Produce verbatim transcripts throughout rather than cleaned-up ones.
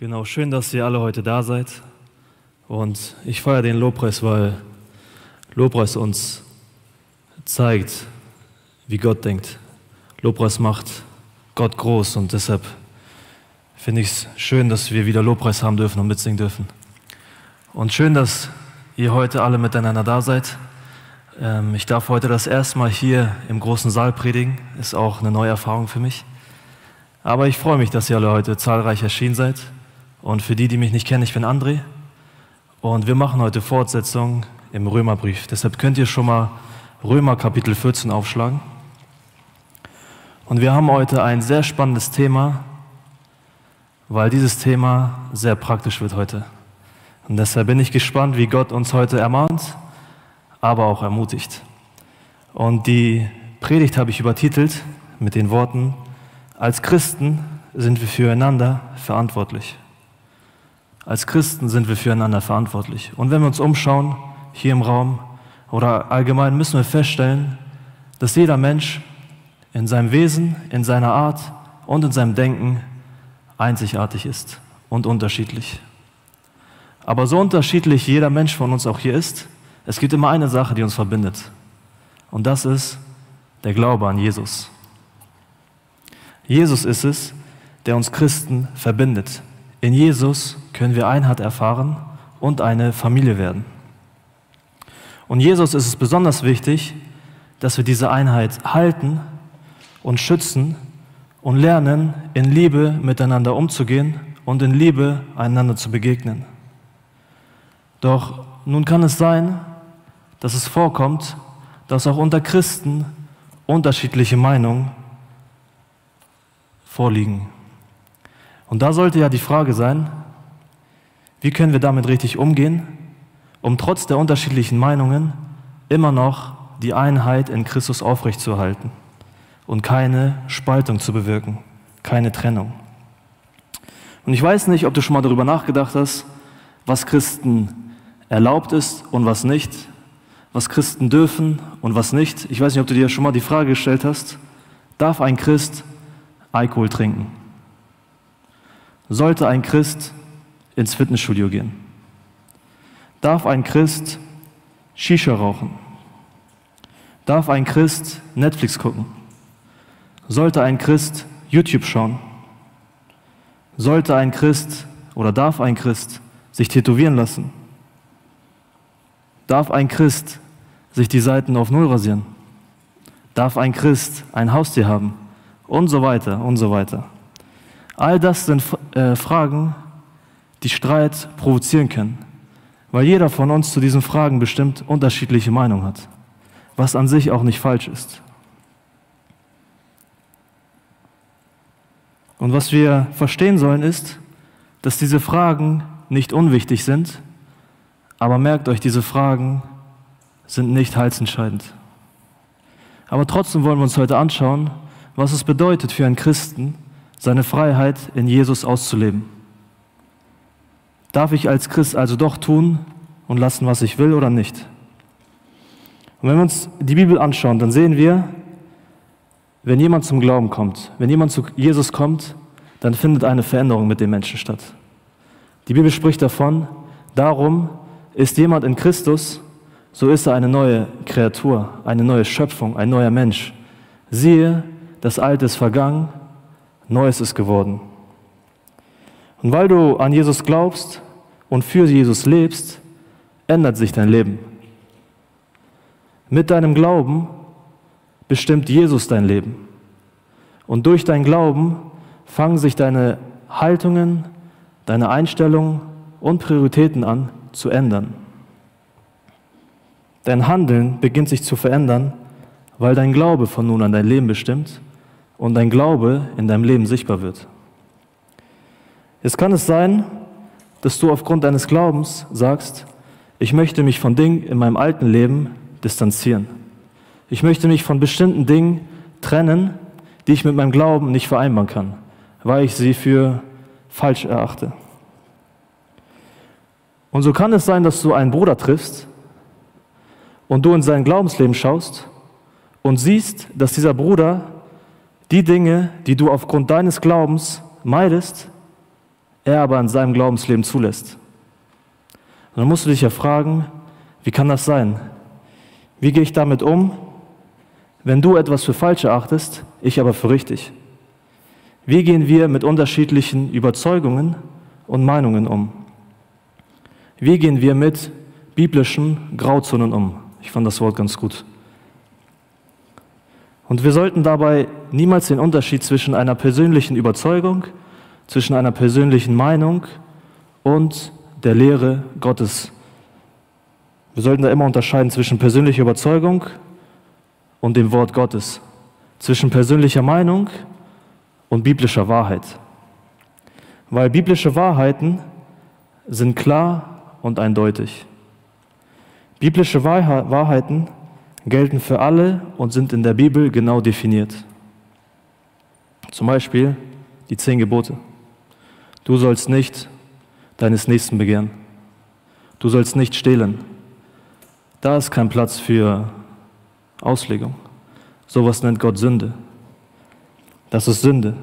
Genau, schön, dass ihr alle heute da seid. Und ich feiere den Lobpreis, weil Lobpreis uns zeigt, wie Gott denkt. Lobpreis macht Gott groß und deshalb finde ich es schön, dass wir wieder Lobpreis haben dürfen und mitsingen dürfen. Und schön, dass ihr heute alle miteinander da seid. Ähm, ich darf heute das erste Mal hier im großen Saal predigen. Ist auch eine neue Erfahrung für mich. Aber ich freue mich, dass ihr alle heute zahlreich erschienen seid. Und für die, die mich nicht kennen, ich bin André und wir machen heute Fortsetzung im Römerbrief. Deshalb könnt ihr schon mal Römer Kapitel vierzehn aufschlagen. Und wir haben heute ein sehr spannendes Thema, weil dieses Thema sehr praktisch wird heute. Und deshalb bin ich gespannt, wie Gott uns heute ermahnt, aber auch ermutigt. Und die Predigt habe ich übertitelt mit den Worten: Als Christen sind wir füreinander verantwortlich. Als Christen sind wir füreinander verantwortlich. Und wenn wir uns umschauen, hier im Raum oder allgemein, müssen wir feststellen, dass jeder Mensch in seinem Wesen, in seiner Art und in seinem Denken einzigartig ist und unterschiedlich. Aber so unterschiedlich jeder Mensch von uns auch hier ist, es gibt immer eine Sache, die uns verbindet. Und das ist der Glaube an Jesus. Jesus ist es, der uns Christen verbindet. In Jesus können wir Einheit erfahren und eine Familie werden. Und Jesus ist es besonders wichtig, dass wir diese Einheit halten und schützen und lernen, in Liebe miteinander umzugehen und in Liebe einander zu begegnen. Doch nun kann es sein, dass es vorkommt, dass auch unter Christen unterschiedliche Meinungen vorliegen. Und da sollte ja die Frage sein, wie können wir damit richtig umgehen, um trotz der unterschiedlichen Meinungen immer noch die Einheit in Christus aufrechtzuerhalten und keine Spaltung zu bewirken, keine Trennung. Und ich weiß nicht, ob du schon mal darüber nachgedacht hast, was Christen erlaubt ist und was nicht, was Christen dürfen und was nicht. Ich weiß nicht, ob du dir schon mal die Frage gestellt hast, darf ein Christ Alkohol trinken? Sollte ein Christ ins Fitnessstudio gehen? Darf ein Christ Shisha rauchen? Darf ein Christ Netflix gucken? Sollte ein Christ YouTube schauen? Sollte ein Christ oder darf ein Christ sich tätowieren lassen? Darf ein Christ sich die Seiten auf Null rasieren? Darf ein Christ ein Haustier haben? Und so weiter und so weiter. All das sind äh, Fragen, die Streit provozieren können, weil jeder von uns zu diesen Fragen bestimmt unterschiedliche Meinungen hat, was an sich auch nicht falsch ist. Und was wir verstehen sollen ist, dass diese Fragen nicht unwichtig sind, aber merkt euch, diese Fragen sind nicht heilsentscheidend. Aber trotzdem wollen wir uns heute anschauen, was es bedeutet für einen Christen, seine Freiheit in Jesus auszuleben. Darf ich als Christ also doch tun und lassen, was ich will oder nicht? Und wenn wir uns die Bibel anschauen, dann sehen wir, wenn jemand zum Glauben kommt, wenn jemand zu Jesus kommt, dann findet eine Veränderung mit dem Menschen statt. Die Bibel spricht davon, darum ist jemand in Christus, so ist er eine neue Kreatur, eine neue Schöpfung, ein neuer Mensch. Siehe, das Alte ist vergangen, Neues ist geworden. Und weil du an Jesus glaubst und für Jesus lebst, ändert sich dein Leben. Mit deinem Glauben bestimmt Jesus dein Leben. Und durch dein Glauben fangen sich deine Haltungen, deine Einstellungen und Prioritäten an zu ändern. Dein Handeln beginnt sich zu verändern, weil dein Glaube von nun an dein Leben bestimmt und dein Glaube in deinem Leben sichtbar wird. Jetzt kann es sein, dass du aufgrund deines Glaubens sagst, ich möchte mich von Dingen in meinem alten Leben distanzieren. Ich möchte mich von bestimmten Dingen trennen, die ich mit meinem Glauben nicht vereinbaren kann, weil ich sie für falsch erachte. Und so kann es sein, dass du einen Bruder triffst und du in sein Glaubensleben schaust und siehst, dass dieser Bruder die Dinge, die du aufgrund deines Glaubens meidest, er aber in seinem Glaubensleben zulässt. Und dann musst du dich ja fragen, wie kann das sein? Wie gehe ich damit um, wenn du etwas für falsch erachtest, ich aber für richtig? Wie gehen wir mit unterschiedlichen Überzeugungen und Meinungen um? Wie gehen wir mit biblischen Grauzonen um? Ich fand das Wort ganz gut. Und wir sollten dabei niemals den Unterschied zwischen einer persönlichen Überzeugung, zwischen einer persönlichen Meinung und der Lehre Gottes. Wir sollten da immer unterscheiden zwischen persönlicher Überzeugung und dem Wort Gottes, zwischen persönlicher Meinung und biblischer Wahrheit. Weil biblische Wahrheiten sind klar und eindeutig. Biblische Wahrheiten gelten für alle und sind in der Bibel genau definiert. Zum Beispiel die zehn Gebote. Du sollst nicht deines Nächsten begehren. Du sollst nicht stehlen. Da ist kein Platz für Auslegung. Sowas nennt Gott Sünde. Das ist Sünde.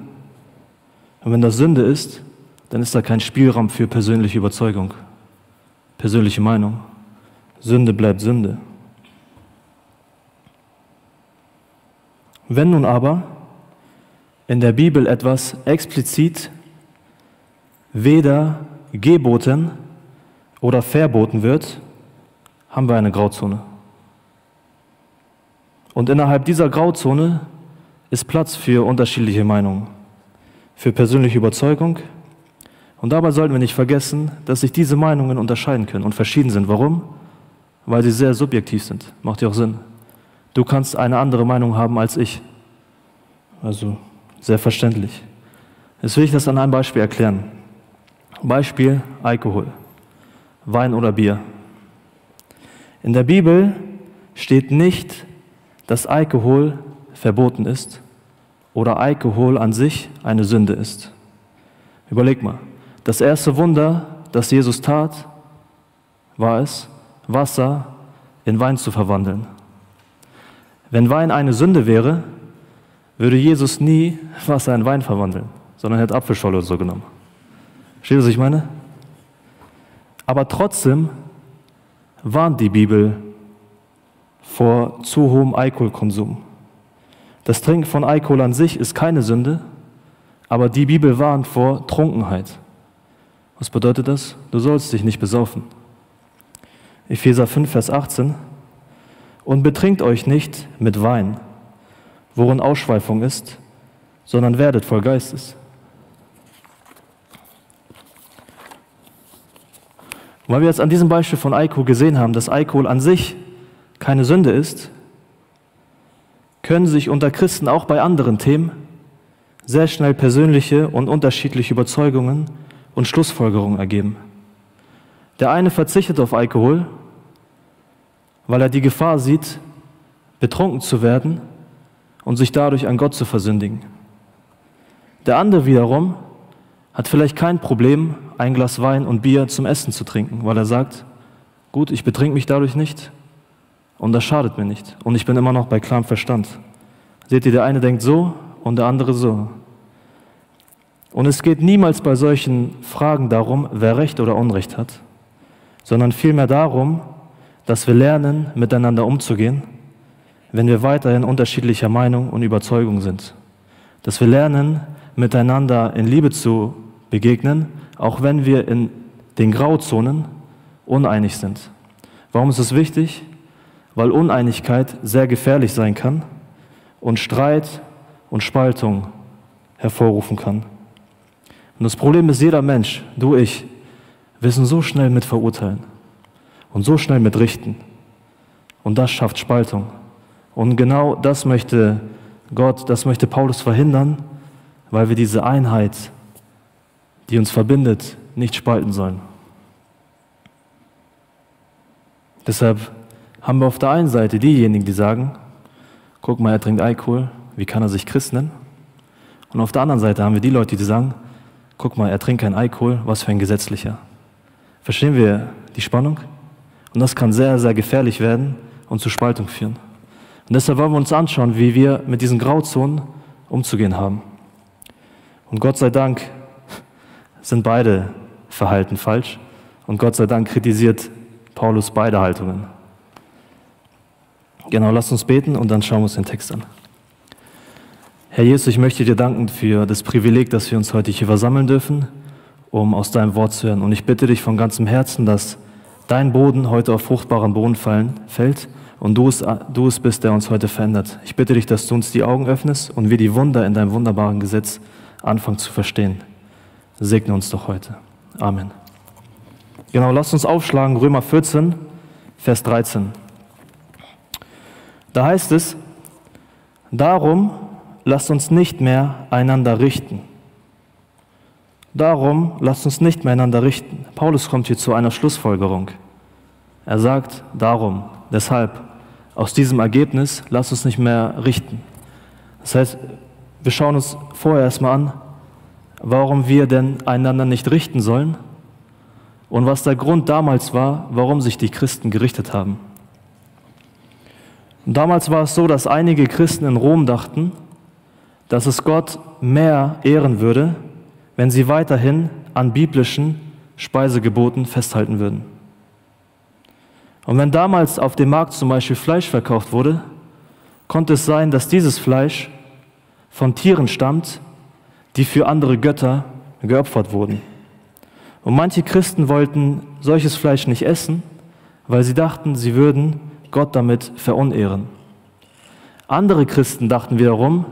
Und wenn das Sünde ist, dann ist da kein Spielraum für persönliche Überzeugung, persönliche Meinung. Sünde bleibt Sünde. Wenn nun aber in der Bibel etwas explizit weder geboten oder verboten wird, haben wir eine Grauzone. Und innerhalb dieser Grauzone ist Platz für unterschiedliche Meinungen, für persönliche Überzeugung. Und dabei sollten wir nicht vergessen, dass sich diese Meinungen unterscheiden können und verschieden sind. Warum? Weil sie sehr subjektiv sind. Macht ja auch Sinn. Du kannst eine andere Meinung haben als ich. Also sehr verständlich. Jetzt will ich das an einem Beispiel erklären. Beispiel Alkohol, Wein oder Bier. In der Bibel steht nicht, dass Alkohol verboten ist oder Alkohol an sich eine Sünde ist. Überleg mal, das erste Wunder, das Jesus tat, war es, Wasser in Wein zu verwandeln. Wenn Wein eine Sünde wäre, würde Jesus nie Wasser in Wein verwandeln, sondern hätte Apfelschorle oder so genommen. Versteht ihr, was ich meine? Aber trotzdem warnt die Bibel vor zu hohem Alkoholkonsum. Das Trinken von Alkohol an sich ist keine Sünde, aber die Bibel warnt vor Trunkenheit. Was bedeutet das? Du sollst dich nicht besaufen. Epheser fünf, Vers achtzehn. Und betrinkt euch nicht mit Wein, worin Ausschweifung ist, sondern werdet voll Geistes. Weil wir jetzt an diesem Beispiel von Alkohol gesehen haben, dass Alkohol an sich keine Sünde ist, können sich unter Christen auch bei anderen Themen sehr schnell persönliche und unterschiedliche Überzeugungen und Schlussfolgerungen ergeben. Der eine verzichtet auf Alkohol, weil er die Gefahr sieht, betrunken zu werden und sich dadurch an Gott zu versündigen. Der andere wiederum hat vielleicht kein Problem, ein Glas Wein und Bier zum Essen zu trinken, weil er sagt, gut, ich betrinke mich dadurch nicht und das schadet mir nicht und ich bin immer noch bei klarem Verstand. Seht ihr, der eine denkt so und der andere so. Und es geht niemals bei solchen Fragen darum, wer Recht oder Unrecht hat, sondern vielmehr darum, dass wir lernen, miteinander umzugehen, wenn wir weiterhin unterschiedlicher Meinung und Überzeugung sind. Dass wir lernen, miteinander in Liebe zu begegnen, auch wenn wir in den Grauzonen uneinig sind. Warum ist das wichtig? Weil Uneinigkeit sehr gefährlich sein kann und Streit und Spaltung hervorrufen kann. Und das Problem ist, jeder Mensch, du, ich, wissen so schnell mit verurteilen. Und so schnell mit richten. Und das schafft Spaltung. Und genau das möchte Gott, das möchte Paulus verhindern, weil wir diese Einheit, die uns verbindet, nicht spalten sollen. Deshalb haben wir auf der einen Seite diejenigen, die sagen, guck mal, er trinkt Alkohol, wie kann er sich Christ nennen? Und auf der anderen Seite haben wir die Leute, die sagen, guck mal, er trinkt keinen Alkohol, was für ein Gesetzlicher. Verstehen wir die Spannung? Und das kann sehr, sehr gefährlich werden und zu Spaltung führen. Und deshalb wollen wir uns anschauen, wie wir mit diesen Grauzonen umzugehen haben. Und Gott sei Dank sind beide Verhalten falsch. Und Gott sei Dank kritisiert Paulus beide Haltungen. Genau, lasst uns beten und dann schauen wir uns den Text an. Herr Jesus, ich möchte dir danken für das Privileg, dass wir uns heute hier versammeln dürfen, um aus deinem Wort zu hören. Und ich bitte dich von ganzem Herzen, dass dein Boden heute auf fruchtbaren Boden fallen, fällt und du es, du es bist, der uns heute verändert. Ich bitte dich, dass du uns die Augen öffnest und wir die Wunder in deinem wunderbaren Gesetz anfangen zu verstehen. Segne uns doch heute. Amen. Genau, lasst uns aufschlagen, Römer vierzehn, Vers dreizehn. Da heißt es, darum lasst uns nicht mehr einander richten. Darum lasst uns nicht mehr einander richten. Paulus kommt hier zu einer Schlussfolgerung. Er sagt, darum, deshalb, aus diesem Ergebnis lasst uns nicht mehr richten. Das heißt, wir schauen uns vorher erstmal an, warum wir denn einander nicht richten sollen und was der Grund damals war, warum sich die Christen gerichtet haben. Und damals war es so, dass einige Christen in Rom dachten, dass es Gott mehr ehren würde, wenn sie weiterhin an biblischen Speisegeboten festhalten würden. Und wenn damals auf dem Markt zum Beispiel Fleisch verkauft wurde, konnte es sein, dass dieses Fleisch von Tieren stammt, die für andere Götter geopfert wurden. Und manche Christen wollten solches Fleisch nicht essen, weil sie dachten, sie würden Gott damit verunehren. Andere Christen dachten wiederum,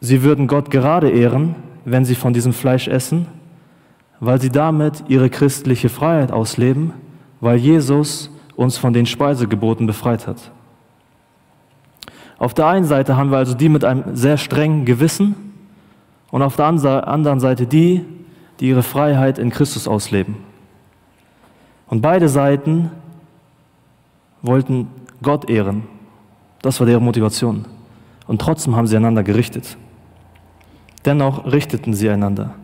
sie würden Gott gerade ehren, wenn sie von diesem Fleisch essen, weil sie damit ihre christliche Freiheit ausleben, weil Jesus uns von den Speisegeboten befreit hat. Auf der einen Seite haben wir also die mit einem sehr strengen Gewissen und auf der anderen Seite die, die ihre Freiheit in Christus ausleben. Und beide Seiten wollten Gott ehren. Das war deren Motivation. Und trotzdem haben sie einander gerichtet. Dennoch richteten sie einander.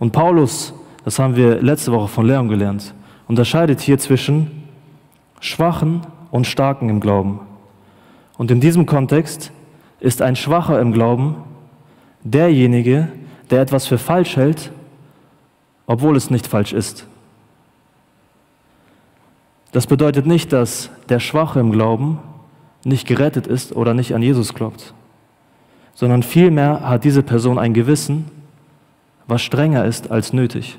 Und Paulus, das haben wir letzte Woche von Leon gelernt, unterscheidet hier zwischen Schwachen und Starken im Glauben. Und in diesem Kontext ist ein Schwacher im Glauben derjenige, der etwas für falsch hält, obwohl es nicht falsch ist. Das bedeutet nicht, dass der Schwache im Glauben nicht gerettet ist oder nicht an Jesus glaubt, sondern vielmehr hat diese Person ein Gewissen, was strenger ist als nötig.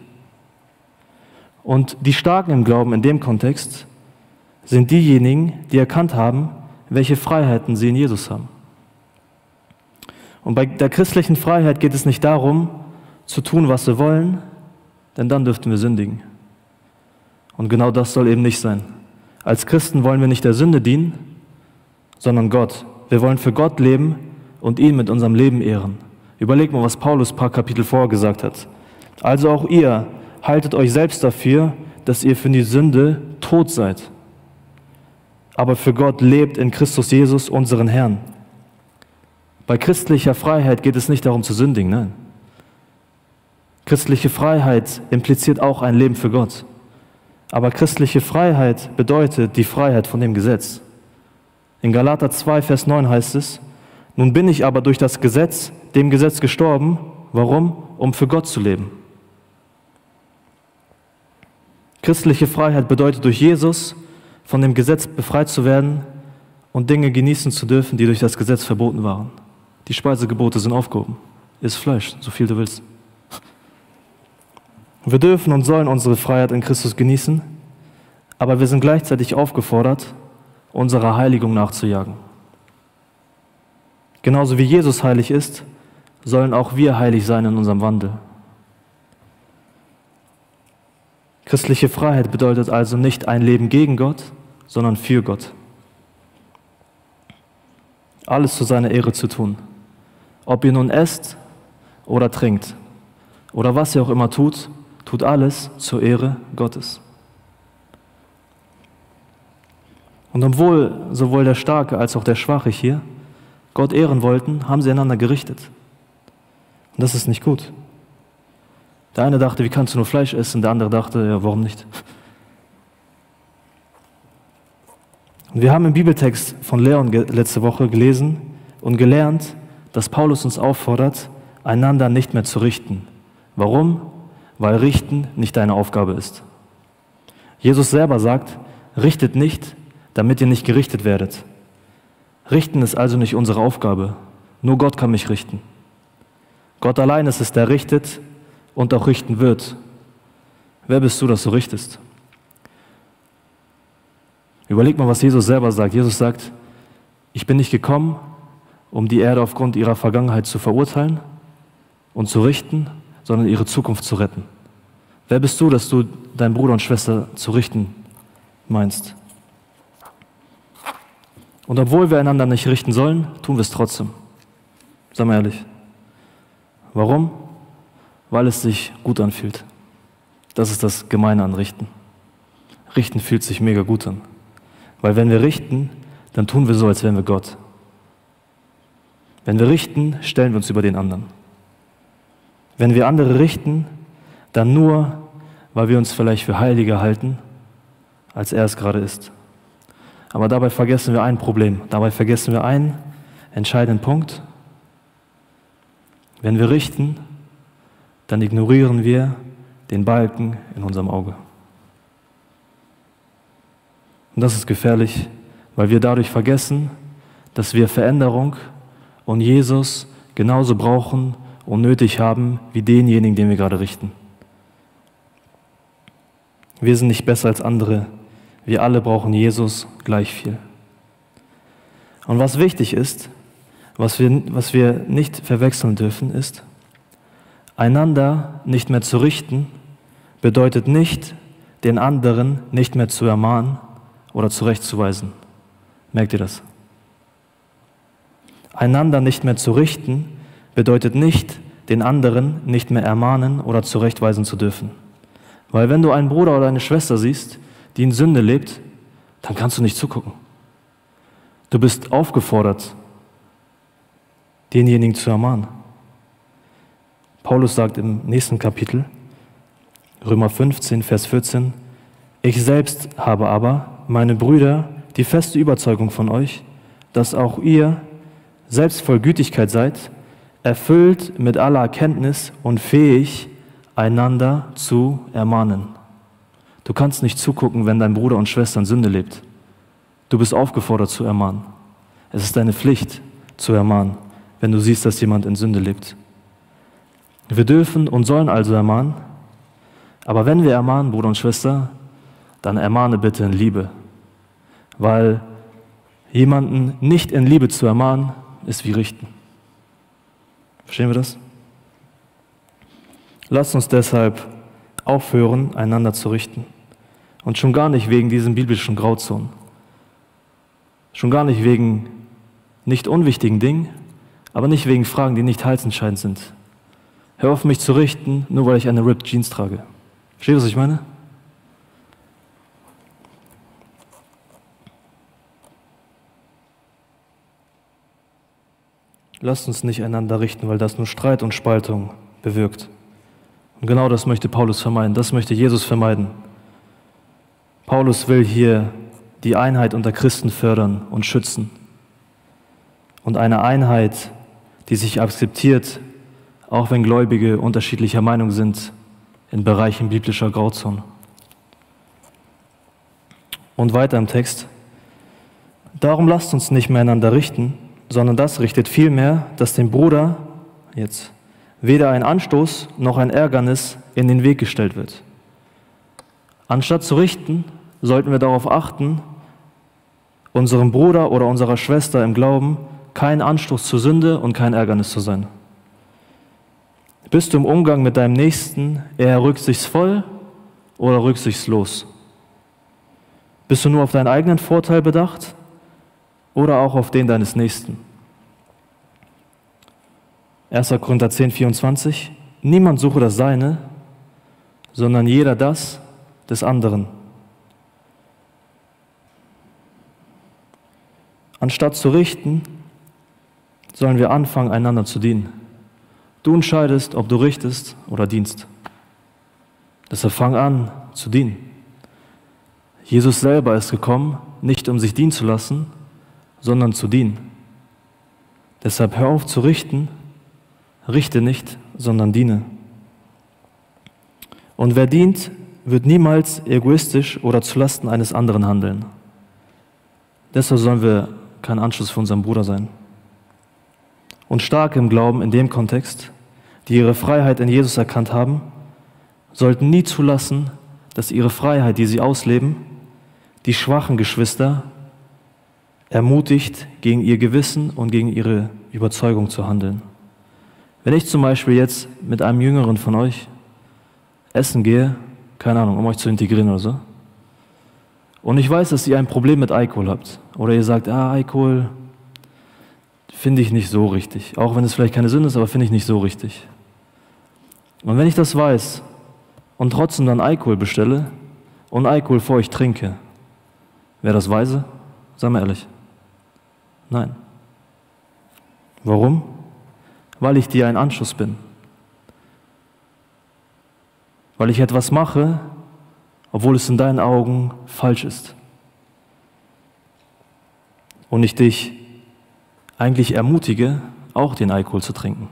Und die Starken im Glauben in dem Kontext sind diejenigen, die erkannt haben, welche Freiheiten sie in Jesus haben. Und bei der christlichen Freiheit geht es nicht darum, zu tun, was wir wollen, denn dann dürften wir sündigen. Und genau das soll eben nicht sein. Als Christen wollen wir nicht der Sünde dienen, sondern Gott. Wir wollen für Gott leben und ihn mit unserem Leben ehren. Überlegt mal, was Paulus ein paar Kapitel vorher gesagt hat. Also auch ihr haltet euch selbst dafür, dass ihr für die Sünde tot seid, aber für Gott lebt in Christus Jesus, unseren Herrn. Bei christlicher Freiheit geht es nicht darum zu sündigen, nein. Christliche Freiheit impliziert auch ein Leben für Gott. Aber christliche Freiheit bedeutet die Freiheit von dem Gesetz. In Galater zwei, Vers neun heißt es, nun bin ich aber durch das Gesetz, dem Gesetz gestorben. Warum? Um für Gott zu leben. Christliche Freiheit bedeutet durch Jesus, von dem Gesetz befreit zu werden und Dinge genießen zu dürfen, die durch das Gesetz verboten waren. Die Speisegebote sind aufgehoben. Iss Fleisch, so viel du willst. Wir dürfen und sollen unsere Freiheit in Christus genießen, aber wir sind gleichzeitig aufgefordert, unserer Heiligung nachzujagen. Genauso wie Jesus heilig ist, sollen auch wir heilig sein in unserem Wandel. Christliche Freiheit bedeutet also nicht ein Leben gegen Gott, sondern für Gott. Alles zu seiner Ehre zu tun. Ob ihr nun esst oder trinkt oder was ihr auch immer tut, tut alles zur Ehre Gottes. Und obwohl sowohl der Starke als auch der Schwache hier Gott ehren wollten, haben sie einander gerichtet. Und das ist nicht gut. Der eine dachte, wie kannst du nur Fleisch essen? Der andere dachte, ja, warum nicht? Und wir haben im Bibeltext von Leon letzte Woche gelesen und gelernt, dass Paulus uns auffordert, einander nicht mehr zu richten, Warum? Weil Richten nicht deine Aufgabe ist. Jesus selber sagt, richtet nicht, damit ihr nicht gerichtet werdet. Richten ist also nicht unsere Aufgabe. Nur Gott kann mich richten. Gott allein ist es, der richtet und auch richten wird. Wer bist du, dass du richtest? Überleg mal, was Jesus selber sagt. Jesus sagt, ich bin nicht gekommen, um die Erde aufgrund ihrer Vergangenheit zu verurteilen und zu richten, sondern ihre Zukunft zu retten. Wer bist du, dass du deinen Bruder und Schwester zu richten meinst? Und obwohl wir einander nicht richten sollen, tun wir es trotzdem. Seien wir ehrlich. Warum? Weil es sich gut anfühlt. Das ist das Gemeine an Richten. Richten fühlt sich mega gut an. Weil wenn wir richten, dann tun wir so, als wären wir Gott. Wenn wir richten, stellen wir uns über den anderen. Wenn wir andere richten, dann nur, weil wir uns vielleicht für heiliger halten, als er es gerade ist. Aber dabei vergessen wir ein Problem. Dabei vergessen wir einen entscheidenden Punkt. Wenn wir richten, dann ignorieren wir den Balken in unserem Auge. Und das ist gefährlich, weil wir dadurch vergessen, dass wir Veränderung und Jesus genauso brauchen und nötig haben, wie denjenigen, den wir gerade richten. Wir sind nicht besser als andere. Wir alle brauchen Jesus gleich viel. Und was wichtig ist, was wir, was wir nicht verwechseln dürfen, ist, einander nicht mehr zu richten, bedeutet nicht, den anderen nicht mehr zu ermahnen oder zurechtzuweisen. Merkt ihr das? Einander nicht mehr zu richten, bedeutet nicht, den anderen nicht mehr ermahnen oder zurechtweisen zu dürfen. Weil wenn du einen Bruder oder eine Schwester siehst, die in Sünde lebt, dann kannst du nicht zugucken. Du bist aufgefordert, denjenigen zu ermahnen. Paulus sagt im nächsten Kapitel, Römer fünfzehn, Vers vierzehn, ich selbst habe aber, meine Brüder, die feste Überzeugung von euch, dass auch ihr selbst voll Gütigkeit seid, erfüllt mit aller Erkenntnis und fähig, einander zu ermahnen. Du kannst nicht zugucken, wenn dein Bruder und Schwester in Sünde lebt. Du bist aufgefordert zu ermahnen. Es ist deine Pflicht zu ermahnen, wenn du siehst, dass jemand in Sünde lebt. Wir dürfen und sollen also ermahnen, aber wenn wir ermahnen, Bruder und Schwester, dann ermahne bitte in Liebe, weil jemanden nicht in Liebe zu ermahnen, ist wie richten. Verstehen wir das? Lasst uns deshalb aufhören, einander zu richten. Und schon gar nicht wegen diesen biblischen Grauzonen. Schon gar nicht wegen nicht unwichtigen Dingen, aber nicht wegen Fragen, die nicht heilsentscheidend sind. Hör auf, mich zu richten, nur weil ich eine Ripped Jeans trage. Versteht ihr, was ich meine? Lasst uns nicht einander richten, weil das nur Streit und Spaltung bewirkt. Und genau das möchte Paulus vermeiden, das möchte Jesus vermeiden. Paulus will hier die Einheit unter Christen fördern und schützen. Und eine Einheit, die sich akzeptiert, auch wenn Gläubige unterschiedlicher Meinung sind, in Bereichen biblischer Grauzonen. Und weiter im Text. Darum lasst uns nicht mehr einander richten, sondern das richtet vielmehr, dass dem Bruder jetzt weder ein Anstoß noch ein Ärgernis in den Weg gestellt wird. Anstatt zu richten, sollten wir darauf achten, unserem Bruder oder unserer Schwester im Glauben kein Anstoß zur Sünde und kein Ärgernis zu sein. Bist du im Umgang mit deinem Nächsten eher rücksichtsvoll oder rücksichtslos? Bist du nur auf deinen eigenen Vorteil bedacht oder auch auf den deines Nächsten? erster Korinther zehn, vierundzwanzig, niemand suche das Seine, sondern jeder das des anderen. Anstatt zu richten, sollen wir anfangen, einander zu dienen. Du entscheidest, ob du richtest oder dienst. Deshalb fang an, zu dienen. Jesus selber ist gekommen, nicht um sich dienen zu lassen, sondern zu dienen. Deshalb hör auf zu richten, richte nicht, sondern diene. Und wer dient, wird niemals egoistisch oder zulasten eines anderen handeln. Deshalb sollen wir kein Anschluss für unseren Bruder sein. Und starke im Glauben in dem Kontext, die ihre Freiheit in Jesus erkannt haben, sollten nie zulassen, dass ihre Freiheit, die sie ausleben, die schwachen Geschwister ermutigt, gegen ihr Gewissen und gegen ihre Überzeugung zu handeln. Wenn ich zum Beispiel jetzt mit einem Jüngeren von euch essen gehe, keine Ahnung, um euch zu integrieren oder so, und ich weiß, dass ihr ein Problem mit Alkohol habt, oder ihr sagt, ah, Alkohol finde ich nicht so richtig, auch wenn es vielleicht keine Sünde ist, aber finde ich nicht so richtig. Und wenn ich das weiß und trotzdem dann Alkohol bestelle und Alkohol vor euch trinke, wäre das weise? Seien wir ehrlich. Nein. Warum? Weil ich dir ein Anschluss bin. Weil ich etwas mache, obwohl es in deinen Augen falsch ist. Und ich dich eigentlich ermutige, auch den Alkohol zu trinken.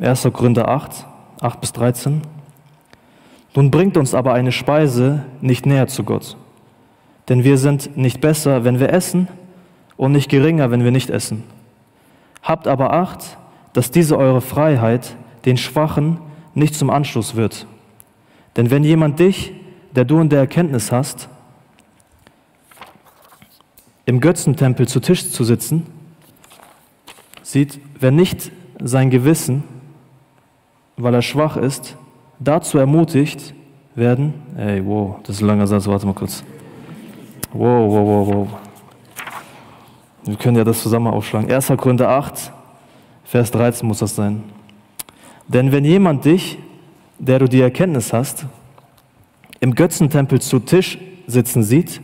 erster Korinther acht, acht bis dreizehn. Nun bringt uns aber eine Speise nicht näher zu Gott. Denn wir sind nicht besser, wenn wir essen, und nicht geringer, wenn wir nicht essen. Habt aber Acht, dass diese eure Freiheit den Schwachen nicht zum Anstoß wird. Denn wenn jemand dich, der du in der Erkenntnis hast, im Götzentempel zu Tisch zu sitzen, sieht, wer nicht sein Gewissen, weil er schwach ist, dazu ermutigt werden, ey, wow, das ist ein langer Satz, warte mal kurz. Wow, wow, wow, wow. Wir können ja das zusammen aufschlagen. erster Korinther acht, Vers dreizehn muss das sein. Denn wenn jemand dich, der du die Erkenntnis hast, im Götzentempel zu Tisch sitzen sieht,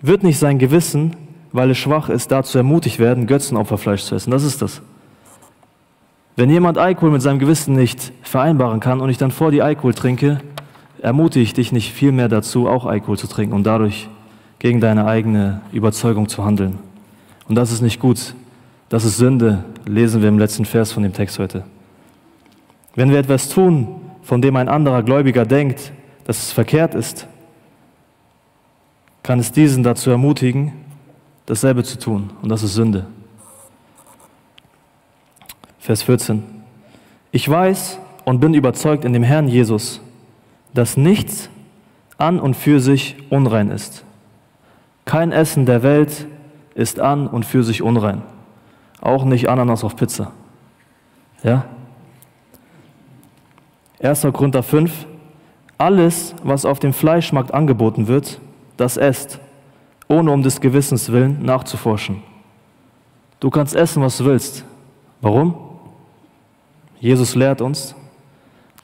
wird nicht sein Gewissen, weil es schwach ist, dazu ermutigt werden, Götzenopferfleisch zu essen. Das ist das. Wenn jemand Alkohol mit seinem Gewissen nicht vereinbaren kann und ich dann vor dir Alkohol trinke, ermutige ich dich nicht viel mehr dazu, auch Alkohol zu trinken und dadurch gegen deine eigene Überzeugung zu handeln. Und das ist nicht gut. Das ist Sünde, lesen wir im letzten Vers von dem Text heute. Wenn wir etwas tun, von dem ein anderer Gläubiger denkt, dass es verkehrt ist, kann es diesen dazu ermutigen, dasselbe zu tun. Und das ist Sünde. Vers vierzehn. Ich weiß und bin überzeugt in dem Herrn Jesus, dass nichts an und für sich unrein ist. Kein Essen der Welt ist an und für sich unrein. Auch nicht Ananas auf Pizza. Ja? erster Korinther fünf. Alles, was auf dem Fleischmarkt angeboten wird, das esst, ohne um des Gewissens willen nachzuforschen. Du kannst essen, was du willst. Warum? Jesus lehrt uns,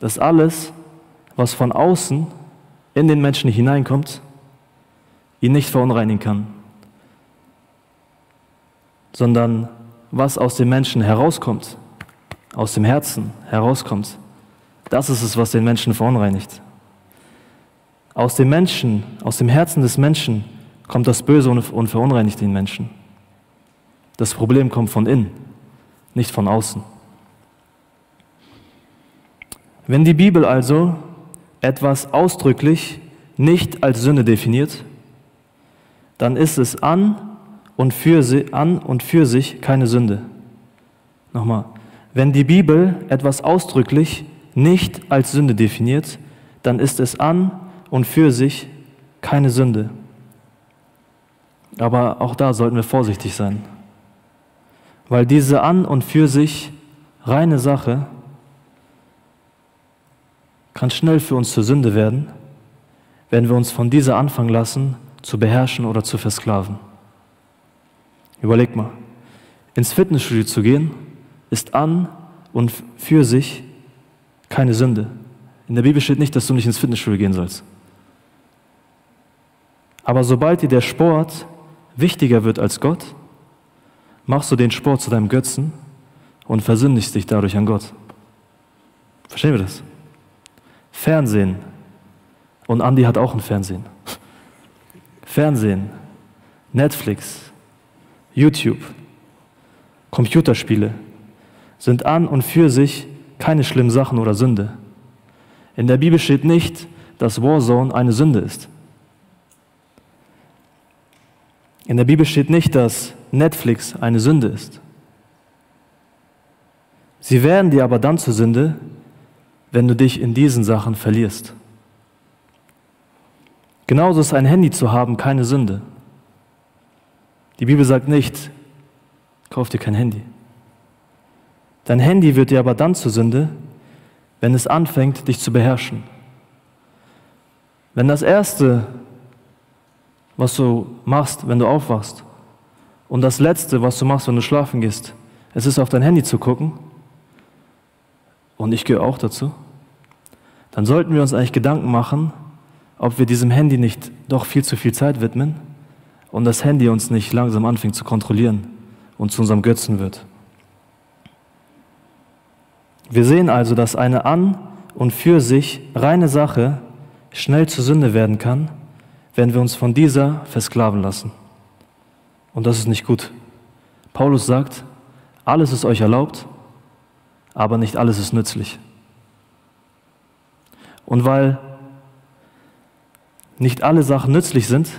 dass alles, was von außen in den Menschen hineinkommt, ihn nicht verunreinigen kann, sondern was aus dem Menschen herauskommt, aus dem Herzen herauskommt, das ist es, was den Menschen verunreinigt. Aus dem Menschen, aus dem Herzen des Menschen kommt das Böse und verunreinigt den Menschen. Das Problem kommt von innen, nicht von außen. Wenn die Bibel also etwas ausdrücklich nicht als Sünde definiert, dann ist es an und für sich, an und für sich keine Sünde. Nochmal, wenn die Bibel etwas ausdrücklich nicht als Sünde definiert, dann ist es an und für sich keine Sünde. Aber auch da sollten wir vorsichtig sein, weil diese an und für sich reine Sache kann schnell für uns zur Sünde werden, wenn wir uns von dieser anfangen lassen, zu beherrschen oder zu versklaven. Überleg mal, ins Fitnessstudio zu gehen, ist an und für sich keine Sünde. In der Bibel steht nicht, dass du nicht ins Fitnessstudio gehen sollst. Aber sobald dir der Sport wichtiger wird als Gott, machst du den Sport zu deinem Götzen und versündigst dich dadurch an Gott. Verstehen wir das? Fernsehen. Und Andi hat auch ein Fernsehen. Fernsehen, Netflix, YouTube, Computerspiele sind an und für sich keine schlimmen Sachen oder Sünde. In der Bibel steht nicht, dass Warzone eine Sünde ist. In der Bibel steht nicht, dass Netflix eine Sünde ist. Sie werden dir aber dann zur Sünde, wenn du dich in diesen Sachen verlierst. Genauso ist ein Handy zu haben keine Sünde. Die Bibel sagt nicht, kauf dir kein Handy. Dein Handy wird dir aber dann zur Sünde, wenn es anfängt, dich zu beherrschen. Wenn das Erste, was du machst, wenn du aufwachst, und das Letzte, was du machst, wenn du schlafen gehst, es ist, auf dein Handy zu gucken, und ich gehöre auch dazu, dann sollten wir uns eigentlich Gedanken machen, ob wir diesem Handy nicht doch viel zu viel Zeit widmen und das Handy uns nicht langsam anfängt zu kontrollieren und zu unserem Götzen wird. Wir sehen also, dass eine an und für sich reine Sache schnell zur Sünde werden kann, wenn wir uns von dieser versklaven lassen. Und das ist nicht gut. Paulus sagt, alles ist euch erlaubt, aber nicht alles ist nützlich. Und weil nicht alle Sachen nützlich sind,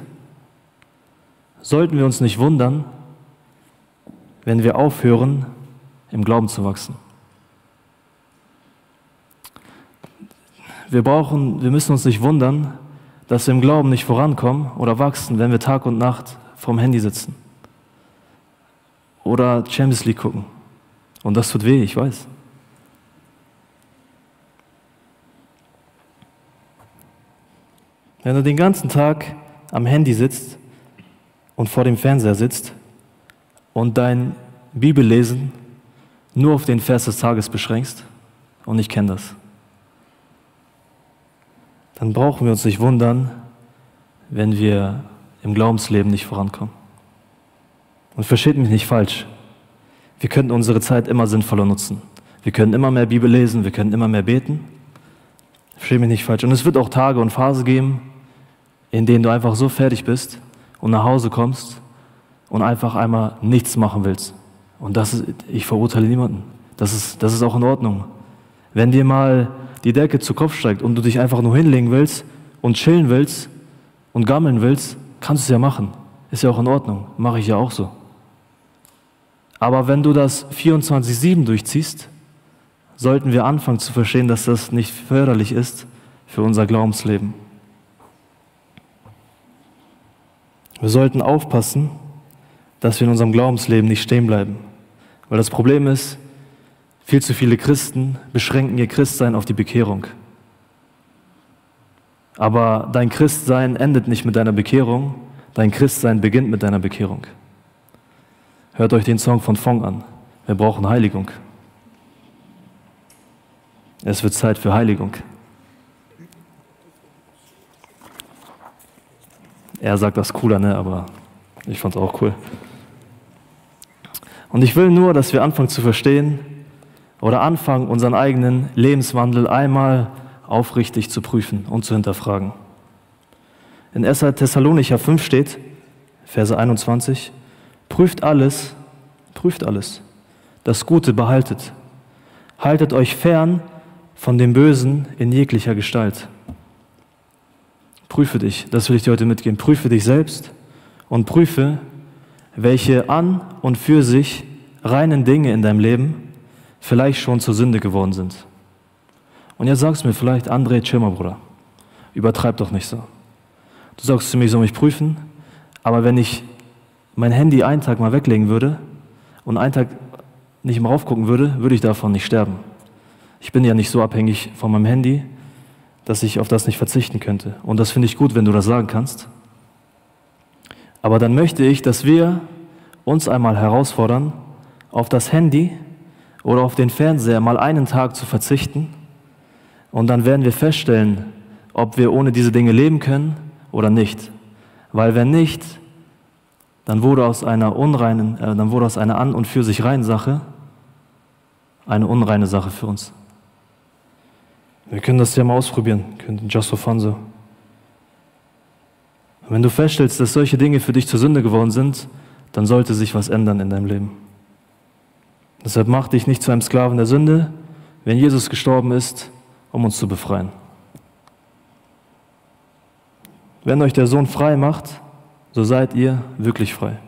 sollten wir uns nicht wundern, wenn wir aufhören, im Glauben zu wachsen. Wir brauchen, wir müssen uns nicht wundern, dass wir im Glauben nicht vorankommen oder wachsen, wenn wir Tag und Nacht vorm Handy sitzen oder Champions League gucken. Und das tut weh, ich weiß. Wenn du den ganzen Tag am Handy sitzt und vor dem Fernseher sitzt und dein Bibellesen nur auf den Vers des Tages beschränkst, und ich kenne das, dann brauchen wir uns nicht wundern, wenn wir im Glaubensleben nicht vorankommen. Und versteht mich nicht falsch, wir könnten unsere Zeit immer sinnvoller nutzen. Wir können immer mehr Bibel lesen, wir können immer mehr beten. Versteht mich nicht falsch. Und es wird auch Tage und Phasen geben, in denen du einfach so fertig bist und nach Hause kommst und einfach einmal nichts machen willst. Und das ist, ich verurteile niemanden. Das ist, das ist auch in Ordnung. Wenn dir mal die Decke zu Kopf steigt und du dich einfach nur hinlegen willst und chillen willst und gammeln willst, kannst du es ja machen. Ist ja auch in Ordnung. Mache ich ja auch so. Aber wenn du das vierundzwanzig sieben durchziehst, sollten wir anfangen zu verstehen, dass das nicht förderlich ist für unser Glaubensleben. Wir sollten aufpassen, dass wir in unserem Glaubensleben nicht stehen bleiben. Weil das Problem ist, viel zu viele Christen beschränken ihr Christsein auf die Bekehrung. Aber dein Christsein endet nicht mit deiner Bekehrung, dein Christsein beginnt mit deiner Bekehrung. Hört euch den Song von Fong an. Wir brauchen Heiligung. Es wird Zeit für Heiligung. Er sagt das cooler, ne? Aber ich fand's auch cool. Und ich will nur, dass wir anfangen zu verstehen, oder anfangen, unseren eigenen Lebenswandel einmal aufrichtig zu prüfen und zu hinterfragen. In erster Thessalonicher fünf steht, Verse einundzwanzig, prüft alles, prüft alles, das Gute behaltet, haltet euch fern von dem Bösen in jeglicher Gestalt. Prüfe dich, das will ich dir heute mitgeben, prüfe dich selbst und prüfe, welche an und für sich reinen Dinge in deinem Leben vielleicht schon zur Sünde geworden sind. Und jetzt sagst du mir vielleicht, André, chill mal, Bruder, übertreib doch nicht so. Du sagst zu mir, ich soll mich prüfen, aber wenn ich mein Handy einen Tag mal weglegen würde und einen Tag nicht mal raufgucken würde, würde ich davon nicht sterben. Ich bin ja nicht so abhängig von meinem Handy, dass ich auf das nicht verzichten könnte. Und das finde ich gut, wenn du das sagen kannst. Aber dann möchte ich, dass wir uns einmal herausfordern, auf das Handy oder auf den Fernseher mal einen Tag zu verzichten, und dann werden wir feststellen, ob wir ohne diese Dinge leben können oder nicht. Weil wenn nicht, dann wurde aus einer unreinen, äh, dann wurde aus einer an und für sich reinen Sache eine unreine Sache für uns. Wir können das ja mal ausprobieren, können just for fun so. Und wenn du feststellst, dass solche Dinge für dich zur Sünde geworden sind, dann sollte sich was ändern in deinem Leben. Deshalb mach dich nicht zu einem Sklaven der Sünde, wenn Jesus gestorben ist, um uns zu befreien. Wenn euch der Sohn frei macht, so seid ihr wirklich frei.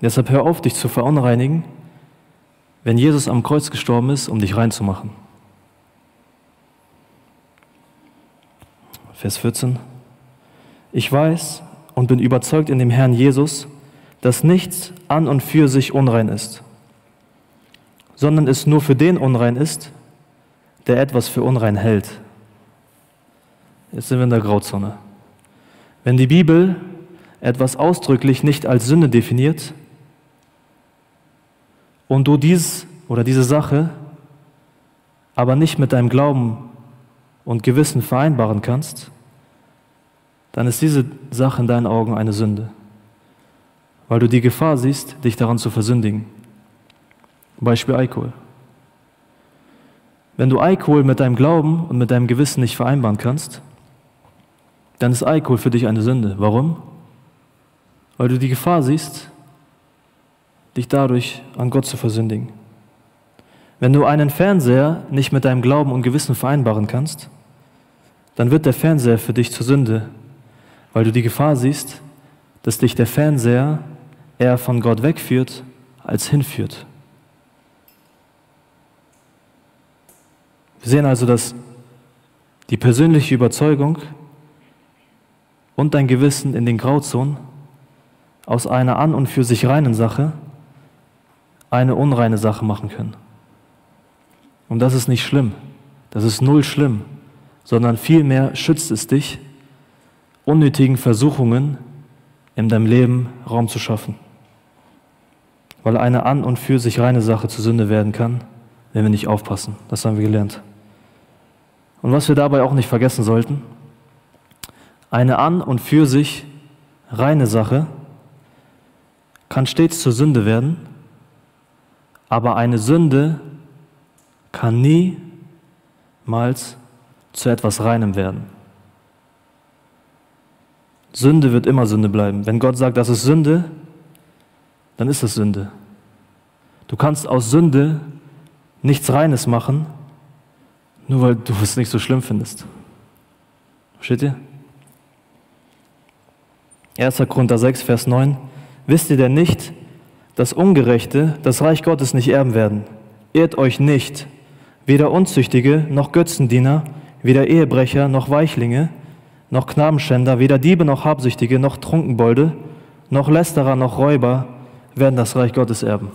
Deshalb hör auf, dich zu verunreinigen, wenn Jesus am Kreuz gestorben ist, um dich reinzumachen. Vers vierzehn. Ich weiß und bin überzeugt in dem Herrn Jesus, dass nichts an und für sich unrein ist, sondern es nur für den unrein ist, der etwas für unrein hält. Jetzt sind wir in der Grauzone. Wenn die Bibel etwas ausdrücklich nicht als Sünde definiert und du dies oder diese Sache aber nicht mit deinem Glauben und Gewissen vereinbaren kannst, dann ist diese Sache in deinen Augen eine Sünde, weil du die Gefahr siehst, dich daran zu versündigen. Beispiel Alkohol. Wenn du Alkohol mit deinem Glauben und mit deinem Gewissen nicht vereinbaren kannst, dann ist Alkohol für dich eine Sünde. Warum? Weil du die Gefahr siehst, dich dadurch an Gott zu versündigen. Wenn du einen Fernseher nicht mit deinem Glauben und Gewissen vereinbaren kannst, dann wird der Fernseher für dich zur Sünde, weil du die Gefahr siehst, dass dich der Fernseher eher von Gott wegführt, als hinführt. Wir sehen also, dass die persönliche Überzeugung und dein Gewissen in den Grauzonen aus einer an und für sich reinen Sache eine unreine Sache machen können. Und das ist nicht schlimm, das ist null schlimm, sondern vielmehr schützt es dich, unnötigen Versuchungen in deinem Leben Raum zu schaffen. Weil eine an und für sich reine Sache zur Sünde werden kann, wenn wir nicht aufpassen. Das haben wir gelernt. Und was wir dabei auch nicht vergessen sollten, eine an und für sich reine Sache kann stets zur Sünde werden, aber eine Sünde kann niemals zu etwas Reinem werden. Sünde wird immer Sünde bleiben. Wenn Gott sagt, das ist Sünde, dann ist das Sünde. Du kannst aus Sünde nichts Reines machen, nur weil du es nicht so schlimm findest. Versteht ihr? erster Korinther sechs, Vers neun. Wisst ihr denn nicht, dass Ungerechte das Reich Gottes nicht erben werden? Irrt euch nicht, weder Unzüchtige noch Götzendiener, weder Ehebrecher noch Weichlinge, noch Knabenschänder, weder Diebe noch Habsüchtige, noch Trunkenbolde, noch Lästerer noch Räuber werden das Reich Gottes erben.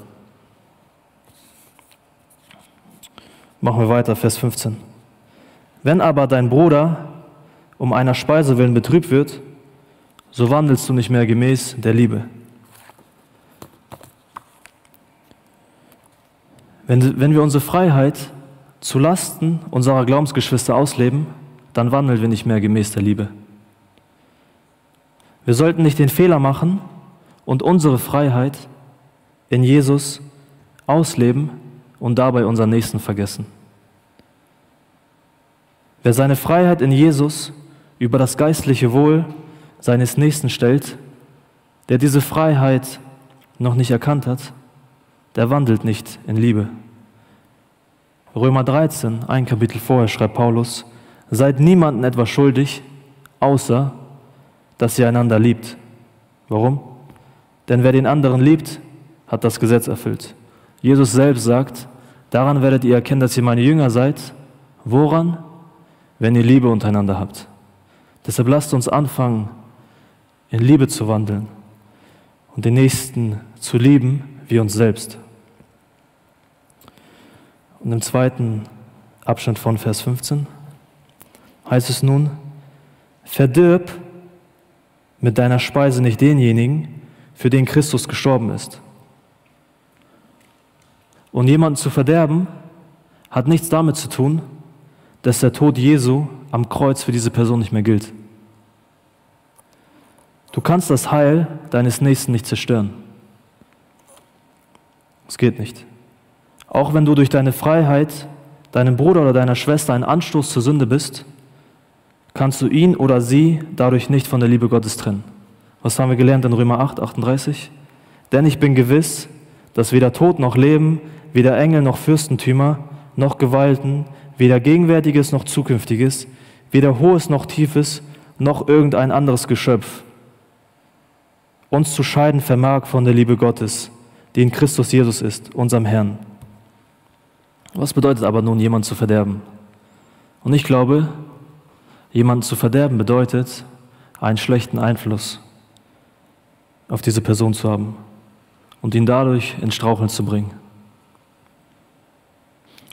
Machen wir weiter, Vers fünfzehn. Wenn aber dein Bruder um einer Speise willen betrübt wird, so wandelst du nicht mehr gemäß der Liebe. Wenn, wenn wir unsere Freiheit zu Lasten unserer Glaubensgeschwister ausleben, dann wandeln wir nicht mehr gemäß der Liebe. Wir sollten nicht den Fehler machen und unsere Freiheit in Jesus ausleben und dabei unseren Nächsten vergessen. Wer seine Freiheit in Jesus über das geistliche Wohl seines Nächsten stellt, der diese Freiheit noch nicht erkannt hat, der wandelt nicht in Liebe. Römer dreizehn, ein Kapitel vorher, schreibt Paulus: Seid niemandem etwas schuldig, außer dass ihr einander liebt. Warum? Denn wer den anderen liebt, hat das Gesetz erfüllt. Jesus selbst sagt: Daran werdet ihr erkennen, dass ihr meine Jünger seid. Woran? Wenn ihr Liebe untereinander habt. Deshalb lasst uns anfangen, in Liebe zu wandeln und den Nächsten zu lieben wie uns selbst. Und im zweiten Abschnitt von Vers fünfzehn heißt es nun: Verdirb mit deiner Speise nicht denjenigen, für den Christus gestorben ist. Und jemanden zu verderben, hat nichts damit zu tun, dass der Tod Jesu am Kreuz für diese Person nicht mehr gilt. Du kannst das Heil deines Nächsten nicht zerstören. Es geht nicht. Auch wenn du durch deine Freiheit deinem Bruder oder deiner Schwester ein Anstoß zur Sünde bist, kannst du ihn oder sie dadurch nicht von der Liebe Gottes trennen. Was haben wir gelernt in Römer acht, achtunddreißig? Denn ich bin gewiss, dass weder Tod noch Leben, weder Engel noch Fürstentümer, noch Gewalten, weder Gegenwärtiges noch Zukünftiges, weder Hohes noch Tiefes, noch irgendein anderes Geschöpf uns zu scheiden vermag von der Liebe Gottes, die in Christus Jesus ist, unserem Herrn. Was bedeutet aber nun, jemanden zu verderben? Und ich glaube, jemanden zu verderben bedeutet, einen schlechten Einfluss auf diese Person zu haben und ihn dadurch ins Straucheln zu bringen.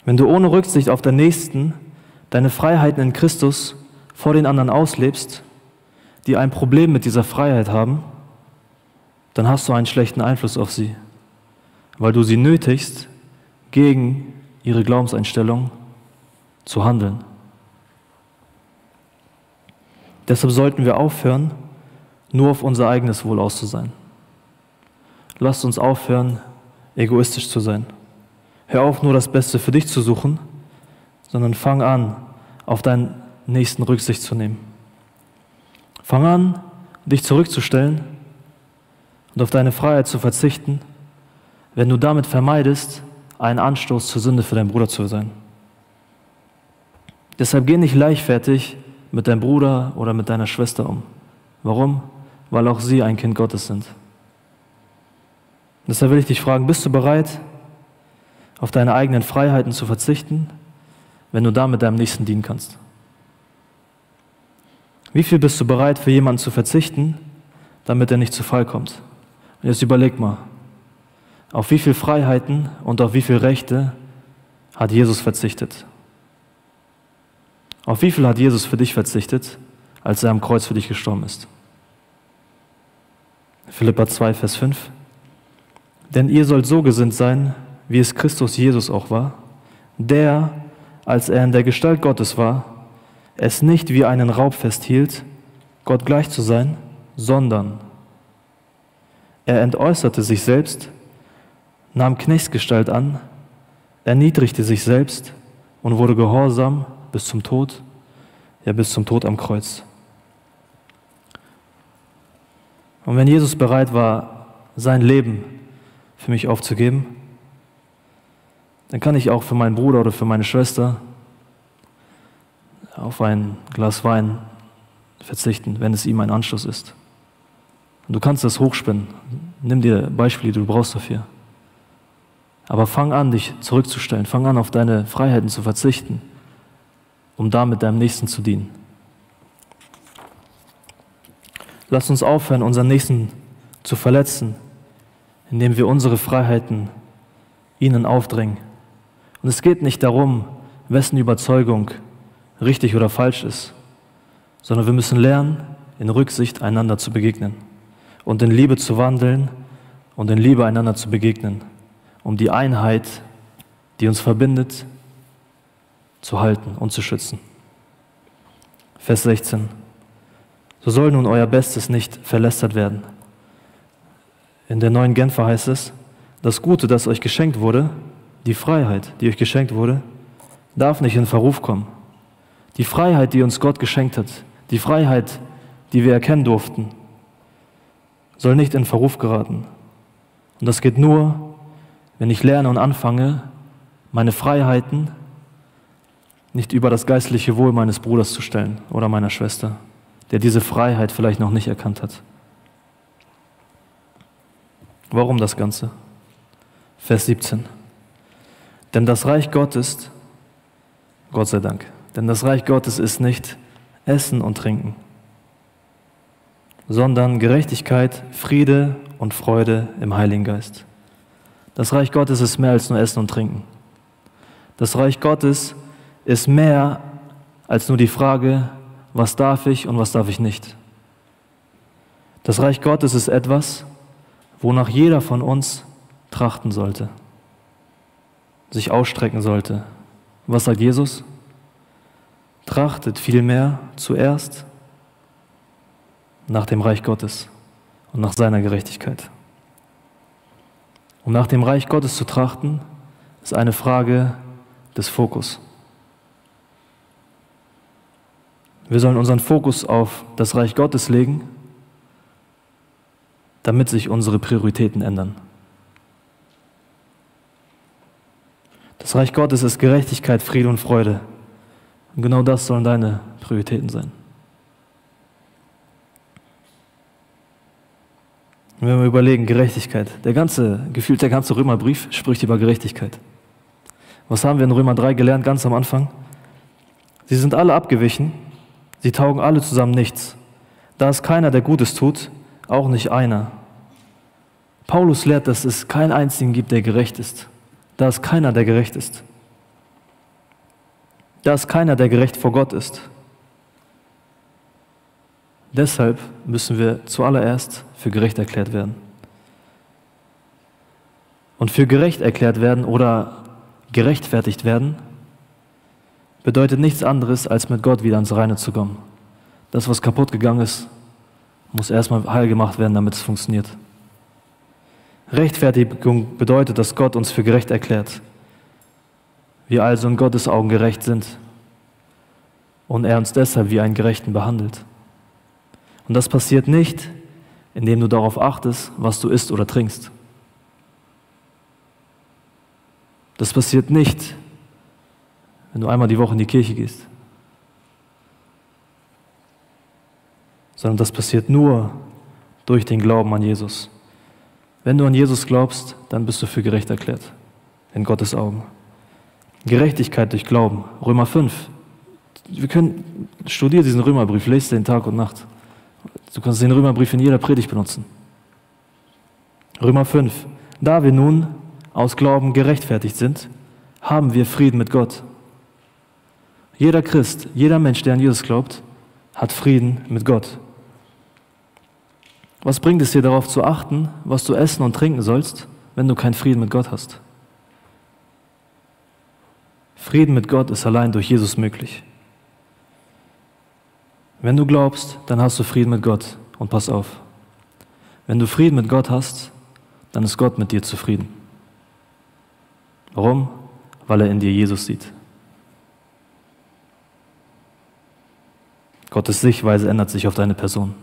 Wenn du ohne Rücksicht auf den Nächsten deine Freiheiten in Christus vor den anderen auslebst, die ein Problem mit dieser Freiheit haben, dann hast du einen schlechten Einfluss auf sie, weil du sie nötigst, gegen ihre Glaubenseinstellung zu handeln. Deshalb sollten wir aufhören, nur auf unser eigenes Wohl aus zu sein. Lasst uns aufhören, egoistisch zu sein. Hör auf, nur das Beste für dich zu suchen, sondern fang an, auf deinen Nächsten Rücksicht zu nehmen. Fang an, dich zurückzustellen und auf deine Freiheit zu verzichten, wenn du damit vermeidest, ein Anstoß zur Sünde für deinen Bruder zu sein. Deshalb geh nicht leichtfertig mit deinem Bruder oder mit deiner Schwester um. Warum? Weil auch sie ein Kind Gottes sind. Deshalb will ich dich fragen, bist du bereit, auf deine eigenen Freiheiten zu verzichten, wenn du damit deinem Nächsten dienen kannst? Wie viel bist du bereit, für jemanden zu verzichten, damit er nicht zu Fall kommt? Und jetzt überleg mal, auf wie viele Freiheiten und auf wie viele Rechte hat Jesus verzichtet? Auf wie viel hat Jesus für dich verzichtet, als er am Kreuz für dich gestorben ist? Philipper zwei, Vers fünf. Denn ihr sollt so gesinnt sein, wie es Christus Jesus auch war, der, als er in der Gestalt Gottes war, es nicht wie einen Raub festhielt, Gott gleich zu sein, sondern er entäußerte sich selbst, nahm Knechtsgestalt an, erniedrigte sich selbst und wurde gehorsam bis zum Tod, ja bis zum Tod am Kreuz. Und wenn Jesus bereit war, sein Leben für mich aufzugeben, dann kann ich auch für meinen Bruder oder für meine Schwester auf ein Glas Wein verzichten, wenn es ihm ein Anstoß ist. Und du kannst das hochspinnen. Nimm dir Beispiele, die du brauchst dafür. Aber fang an, dich zurückzustellen. Fang an, auf deine Freiheiten zu verzichten, um damit deinem Nächsten zu dienen. Lass uns aufhören, unseren Nächsten zu verletzen, indem wir unsere Freiheiten ihnen aufdrängen. Und es geht nicht darum, wessen Überzeugung richtig oder falsch ist, sondern wir müssen lernen, in Rücksicht einander zu begegnen und in Liebe zu wandeln und in Liebe einander zu begegnen, um die Einheit, die uns verbindet, zu halten und zu schützen. Vers sechzehn. So soll nun euer Bestes nicht verlästert werden. In der neuen Genfer heißt es, das Gute, das euch geschenkt wurde, die Freiheit, die euch geschenkt wurde, darf nicht in Verruf kommen. Die Freiheit, die uns Gott geschenkt hat, die Freiheit, die wir erkennen durften, soll nicht in Verruf geraten. Und das geht nur, wenn ich lerne und anfange, meine Freiheiten nicht über das geistliche Wohl meines Bruders zu stellen oder meiner Schwester, der diese Freiheit vielleicht noch nicht erkannt hat. Warum das Ganze? Vers siebzehn. Denn das Reich Gottes, Gott sei Dank, denn das Reich Gottes ist nicht Essen und Trinken, sondern Gerechtigkeit, Friede und Freude im Heiligen Geist. Das Reich Gottes ist mehr als nur Essen und Trinken. Das Reich Gottes ist mehr als nur die Frage, was darf ich und was darf ich nicht. Das Reich Gottes ist etwas, wonach jeder von uns trachten sollte, sich ausstrecken sollte. Was sagt Jesus? Trachtet vielmehr zuerst nach dem Reich Gottes und nach seiner Gerechtigkeit. Um nach dem Reich Gottes zu trachten, ist eine Frage des Fokus. Wir sollen unseren Fokus auf das Reich Gottes legen, damit sich unsere Prioritäten ändern. Das Reich Gottes ist Gerechtigkeit, Friede und Freude. Und genau das sollen deine Prioritäten sein. Und wenn wir überlegen, Gerechtigkeit, der ganze, gefühlt der ganze Römerbrief spricht über Gerechtigkeit. Was haben wir in Römer drei gelernt, ganz am Anfang? Sie sind alle abgewichen, sie taugen alle zusammen nichts. Da ist keiner, der Gutes tut, auch nicht einer. Paulus lehrt, dass es keinen einzigen gibt, der gerecht ist. Da ist keiner, der gerecht ist. Da ist keiner, der gerecht vor Gott ist. Deshalb müssen wir zuallererst für gerecht erklärt werden. Und für gerecht erklärt werden oder gerechtfertigt werden, bedeutet nichts anderes, als mit Gott wieder ans Reine zu kommen. Das, was kaputt gegangen ist, muss erstmal heil gemacht werden, damit es funktioniert. Rechtfertigung bedeutet, dass Gott uns für gerecht erklärt. Wir also in Gottes Augen gerecht sind und er uns deshalb wie einen Gerechten behandelt. Und das passiert nicht, indem du darauf achtest, was du isst oder trinkst. Das passiert nicht, wenn du einmal die Woche in die Kirche gehst. Sondern das passiert nur durch den Glauben an Jesus. Wenn du an Jesus glaubst, dann bist du für gerecht erklärt, in Gottes Augen. Gerechtigkeit durch Glauben, Römer fünf. Wir können, studier diesen Römerbrief, lest den Tag und Nacht. Du kannst den Römerbrief in jeder Predigt benutzen. Römer fünf. Da wir nun aus Glauben gerechtfertigt sind, haben wir Frieden mit Gott. Jeder Christ, jeder Mensch, der an Jesus glaubt, hat Frieden mit Gott. Was bringt es dir, darauf zu achten, was du essen und trinken sollst, wenn du keinen Frieden mit Gott hast? Frieden mit Gott ist allein durch Jesus möglich. Wenn du glaubst, dann hast du Frieden mit Gott. Und pass auf, wenn du Frieden mit Gott hast, dann ist Gott mit dir zufrieden. Warum? Weil er in dir Jesus sieht. Gottes Sichtweise ändert sich auf deine Person.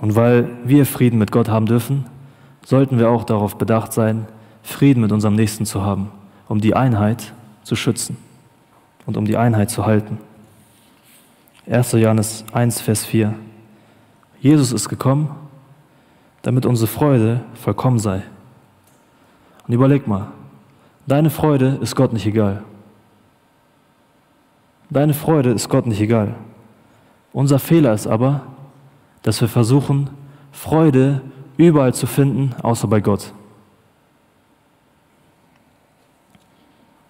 Und weil wir Frieden mit Gott haben dürfen, sollten wir auch darauf bedacht sein, Frieden mit unserem Nächsten zu haben, um die Einheit zu schützen und um die Einheit zu halten. erster Johannes eins, Vers vier. Jesus ist gekommen, damit unsere Freude vollkommen sei. Und überleg mal, deine Freude ist Gott nicht egal. Deine Freude ist Gott nicht egal. Unser Fehler ist aber, dass wir versuchen, Freude überall zu finden, außer bei Gott.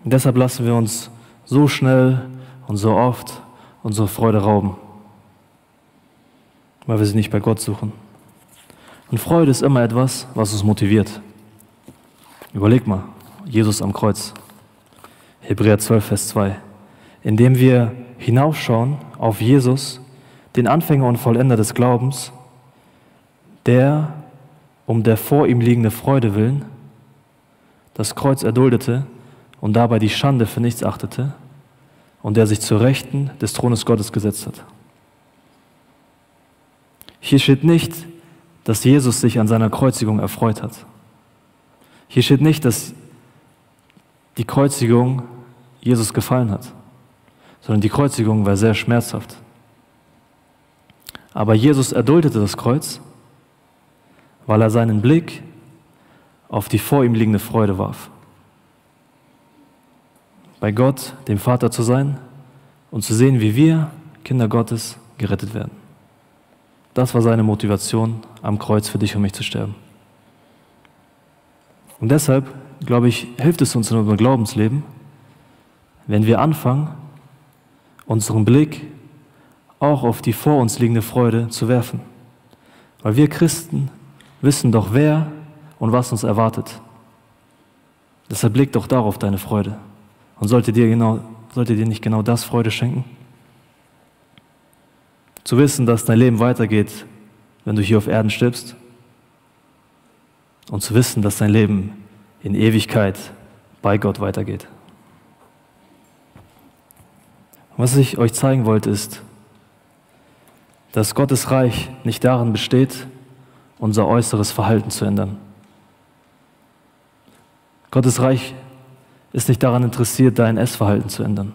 Und deshalb lassen wir uns so schnell und so oft unsere Freude rauben, weil wir sie nicht bei Gott suchen. Und Freude ist immer etwas, was uns motiviert. Überleg mal, Jesus am Kreuz. Hebräer zwölf, Vers zwei. Indem wir hinaufschauen auf Jesus, den Anfänger und Vollender des Glaubens, der, um der vor ihm liegende Freude willen, das Kreuz erduldete und dabei die Schande für nichts achtete, und der sich zur Rechten des Thrones Gottes gesetzt hat. Hier steht nicht, dass Jesus sich an seiner Kreuzigung erfreut hat. Hier steht nicht, dass die Kreuzigung Jesus gefallen hat, sondern die Kreuzigung war sehr schmerzhaft. Aber Jesus erduldete das Kreuz, weil er seinen Blick auf die vor ihm liegende Freude warf. Bei Gott, dem Vater zu sein und zu sehen, wie wir, Kinder Gottes, gerettet werden. Das war seine Motivation, am Kreuz für dich und mich zu sterben. Und deshalb, glaube ich, hilft es uns in unserem Glaubensleben, wenn wir anfangen, unseren Blick auch auf die vor uns liegende Freude zu werfen. Weil wir Christen wissen doch, wer und was uns erwartet. Deshalb blick doch darauf deine Freude. Und sollte dir, genau, sollte dir nicht genau das Freude schenken? Zu wissen, dass dein Leben weitergeht, wenn du hier auf Erden stirbst. Und zu wissen, dass dein Leben in Ewigkeit bei Gott weitergeht. Was ich euch zeigen wollte, ist, dass Gottes Reich nicht darin besteht, unser äußeres Verhalten zu ändern. Gottes Reich ist nicht daran interessiert, dein Essverhalten zu ändern.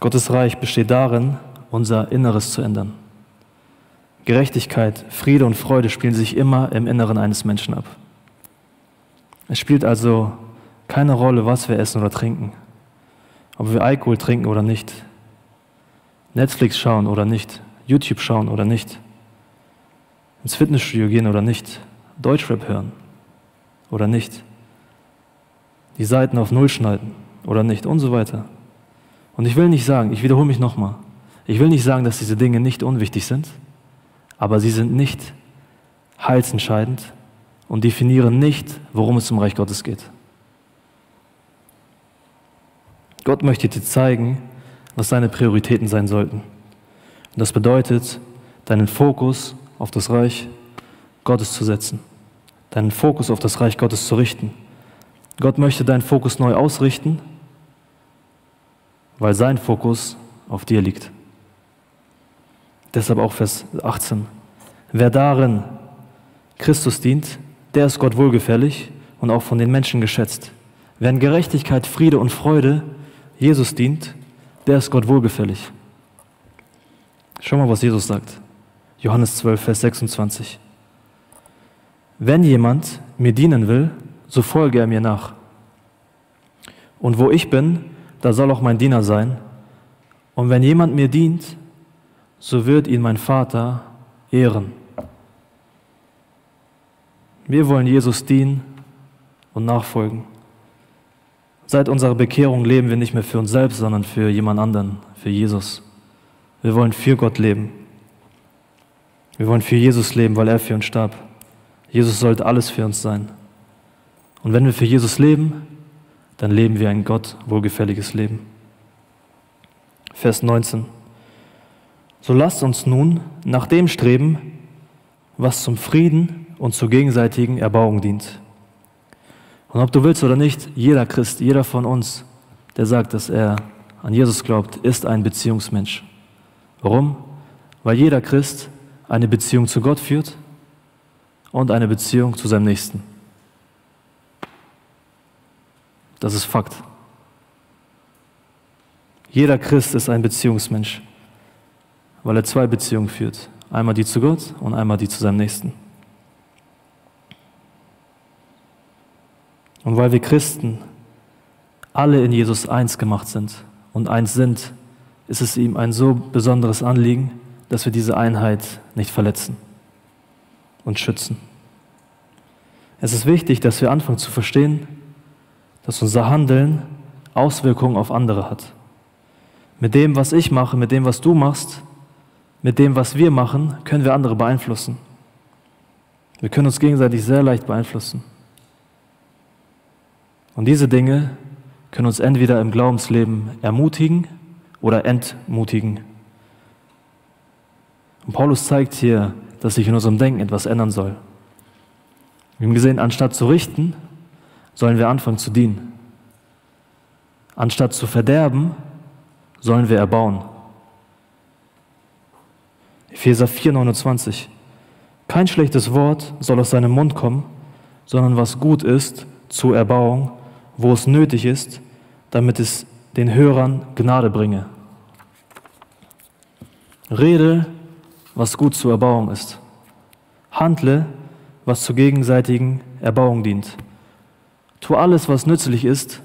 Gottes Reich besteht darin, unser Inneres zu ändern. Gerechtigkeit, Friede und Freude spielen sich immer im Inneren eines Menschen ab. Es spielt also keine Rolle, was wir essen oder trinken, ob wir Alkohol trinken oder nicht, Netflix schauen oder nicht, YouTube schauen oder nicht, ins Fitnessstudio gehen oder nicht, Deutschrap hören oder nicht, die Seiten auf Null schneiden oder nicht und so weiter. Und ich will nicht sagen, ich wiederhole mich nochmal, ich will nicht sagen, dass diese Dinge nicht unwichtig sind, aber sie sind nicht heilsentscheidend und definieren nicht, worum es im Reich Gottes geht. Gott möchte dir zeigen, was deine Prioritäten sein sollten. Und das bedeutet, deinen Fokus auf das Reich Gottes zu setzen, deinen Fokus auf das Reich Gottes zu richten. Gott möchte deinen Fokus neu ausrichten, weil sein Fokus auf dir liegt. Deshalb auch Vers achtzehn. Wer darin Christus dient, der ist Gott wohlgefällig und auch von den Menschen geschätzt. Wer in Gerechtigkeit, Friede und Freude Jesus dient, der ist Gott wohlgefällig. Schau mal, was Jesus sagt. Johannes zwölf, Vers sechsundzwanzig. Wenn jemand mir dienen will, so folge er mir nach. Und wo ich bin, da soll auch mein Diener sein. Und wenn jemand mir dient, so wird ihn mein Vater ehren. Wir wollen Jesus dienen und nachfolgen. Seit unserer Bekehrung leben wir nicht mehr für uns selbst, sondern für jemand anderen, für Jesus. Wir wollen für Gott leben. Wir wollen für Jesus leben, weil er für uns starb. Jesus sollte alles für uns sein. Und wenn wir für Jesus leben, dann leben wir ein Gott wohlgefälliges Leben. Vers neunzehn. So lasst uns nun nach dem streben, was zum Frieden und zur gegenseitigen Erbauung dient. Und ob du willst oder nicht, jeder Christ, jeder von uns, der sagt, dass er an Jesus glaubt, ist ein Beziehungsmensch. Warum? Weil jeder Christ eine Beziehung zu Gott führt und eine Beziehung zu seinem Nächsten. Das ist Fakt. Jeder Christ ist ein Beziehungsmensch, weil er zwei Beziehungen führt. Einmal die zu Gott und einmal die zu seinem Nächsten. Und weil wir Christen alle in Jesus eins gemacht sind und eins sind, ist es ihm ein so besonderes Anliegen, dass wir diese Einheit nicht verletzen und schützen. Es ist wichtig, dass wir anfangen zu verstehen, dass unser Handeln Auswirkungen auf andere hat. Mit dem, was ich mache, mit dem, was du machst, mit dem, was wir machen, können wir andere beeinflussen. Wir können uns gegenseitig sehr leicht beeinflussen. Und diese Dinge können uns entweder im Glaubensleben ermutigen oder entmutigen. Und Paulus zeigt hier, dass sich in unserem Denken etwas ändern soll. Wir haben gesehen, anstatt zu richten, sollen wir anfangen zu dienen. Anstatt zu verderben, sollen wir erbauen. Epheser vier, neunundzwanzig. Kein schlechtes Wort soll aus seinem Mund kommen, sondern was gut ist, zur Erbauung, wo es nötig ist, damit es den Hörern Gnade bringe. Rede, was gut zur Erbauung ist. Handle, was zur gegenseitigen Erbauung dient. Tu alles, was nützlich ist,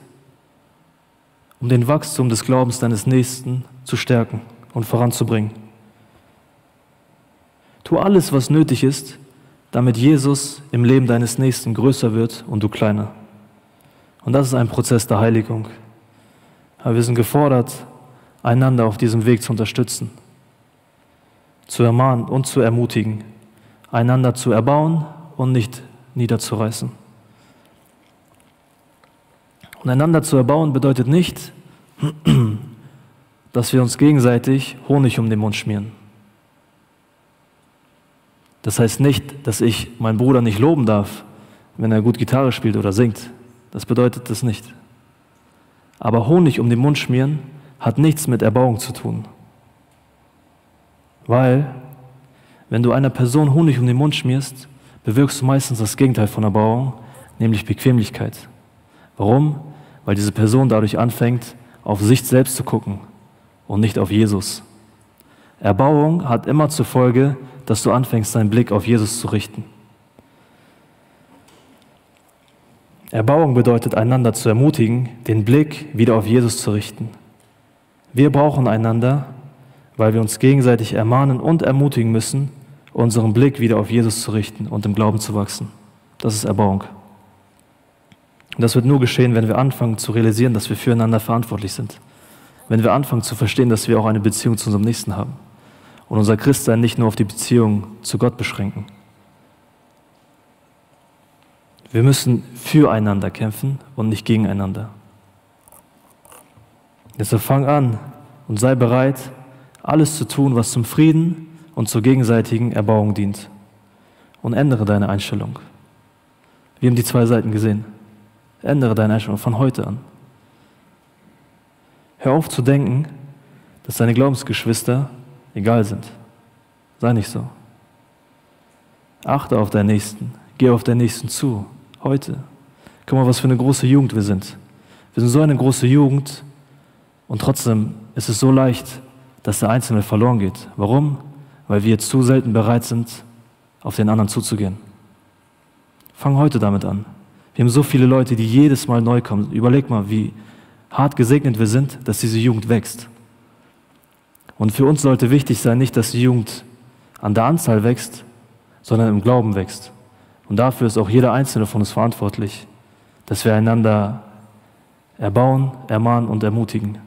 um den Wachstum des Glaubens deines Nächsten zu stärken und voranzubringen. Tu alles, was nötig ist, damit Jesus im Leben deines Nächsten größer wird und du kleiner. Und das ist ein Prozess der Heiligung. Aber wir sind gefordert, einander auf diesem Weg zu unterstützen, zu ermahnen und zu ermutigen, einander zu erbauen und nicht niederzureißen. Und einander zu erbauen bedeutet nicht, dass wir uns gegenseitig Honig um den Mund schmieren. Das heißt nicht, dass ich meinen Bruder nicht loben darf, wenn er gut Gitarre spielt oder singt. Das bedeutet das nicht. Aber Honig um den Mund schmieren hat nichts mit Erbauung zu tun. Weil, wenn du einer Person Honig um den Mund schmierst, bewirkst du meistens das Gegenteil von Erbauung, nämlich Bequemlichkeit. Warum? Weil diese Person dadurch anfängt, auf sich selbst zu gucken und nicht auf Jesus. Erbauung hat immer zur Folge, dass du anfängst, deinen Blick auf Jesus zu richten. Erbauung bedeutet, einander zu ermutigen, den Blick wieder auf Jesus zu richten. Wir brauchen einander, weil wir uns gegenseitig ermahnen und ermutigen müssen, unseren Blick wieder auf Jesus zu richten und im Glauben zu wachsen. Das ist Erbauung. Und das wird nur geschehen, wenn wir anfangen zu realisieren, dass wir füreinander verantwortlich sind. Wenn wir anfangen zu verstehen, dass wir auch eine Beziehung zu unserem Nächsten haben. Und unser Christsein nicht nur auf die Beziehung zu Gott beschränken. Wir müssen füreinander kämpfen und nicht gegeneinander. Deshalb fang an und sei bereit, alles zu tun, was zum Frieden und zur gegenseitigen Erbauung dient. Und ändere deine Einstellung. Wir haben die zwei Seiten gesehen. Ändere deine Einstellung von heute an. Hör auf zu denken, dass deine Glaubensgeschwister egal sind. Sei nicht so. Achte auf deinen Nächsten. Geh auf deinen Nächsten zu. Heute. Guck mal, was für eine große Jugend wir sind. Wir sind so eine große Jugend und trotzdem ist es so leicht, dass der Einzelne verloren geht. Warum? Weil wir zu selten bereit sind, auf den anderen zuzugehen. Fang heute damit an. Wir haben so viele Leute, die jedes Mal neu kommen. Überleg mal, wie hart gesegnet wir sind, dass diese Jugend wächst. Und für uns sollte wichtig sein, nicht, dass die Jugend an der Anzahl wächst, sondern im Glauben wächst. Und dafür ist auch jeder Einzelne von uns verantwortlich, dass wir einander erbauen, ermahnen und ermutigen.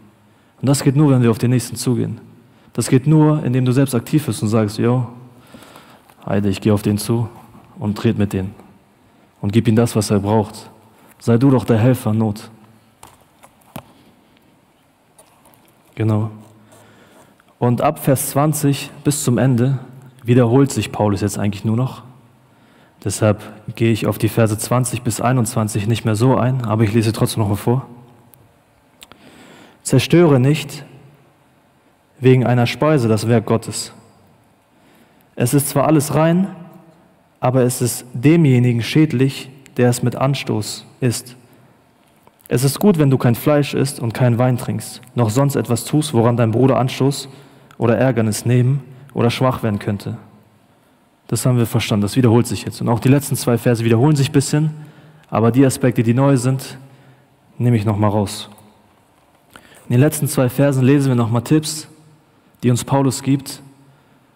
Und das geht nur, wenn wir auf den Nächsten zugehen. Das geht nur, indem du selbst aktiv bist und sagst, yo, Heide, ich gehe auf den zu und trete mit denen. Und gib ihm das, was er braucht. Sei du doch der Helfer in Not. Genau. Und ab Vers zwanzig bis zum Ende wiederholt sich Paulus jetzt eigentlich nur noch. Deshalb gehe ich auf die Verse zwanzig bis einundzwanzig nicht mehr so ein, aber ich lese trotzdem noch mal vor. Zerstöre nicht wegen einer Speise das Werk Gottes. Es ist zwar alles rein, aber es ist demjenigen schädlich, der es mit Anstoß isst. Es ist gut, wenn du kein Fleisch isst und keinen Wein trinkst, noch sonst etwas tust, woran dein Bruder Anstoß oder Ärgernis nehmen oder schwach werden könnte. Das haben wir verstanden, das wiederholt sich jetzt. Und auch die letzten zwei Verse wiederholen sich ein bisschen, aber die Aspekte, die neu sind, nehme ich nochmal raus. In den letzten zwei Versen lesen wir nochmal Tipps, die uns Paulus gibt,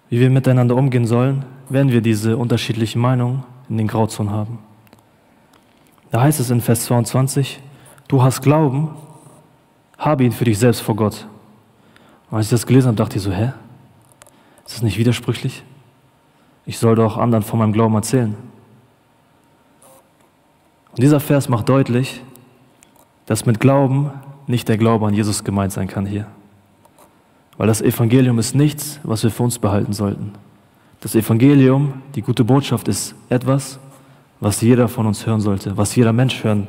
wie wir miteinander umgehen sollen, wenn wir diese unterschiedlichen Meinungen in den Grauzonen haben. Da heißt es in Vers zweiundzwanzig, du hast Glauben, habe ihn für dich selbst vor Gott. Und als ich das gelesen habe, dachte ich so, hä? Ist das nicht widersprüchlich? Ich soll doch anderen von meinem Glauben erzählen. Und dieser Vers macht deutlich, dass mit Glauben nicht der Glaube an Jesus gemeint sein kann hier. Weil das Evangelium ist nichts, was wir für uns behalten sollten. Das Evangelium, die gute Botschaft, ist etwas, was jeder von uns hören sollte, was jeder Mensch hören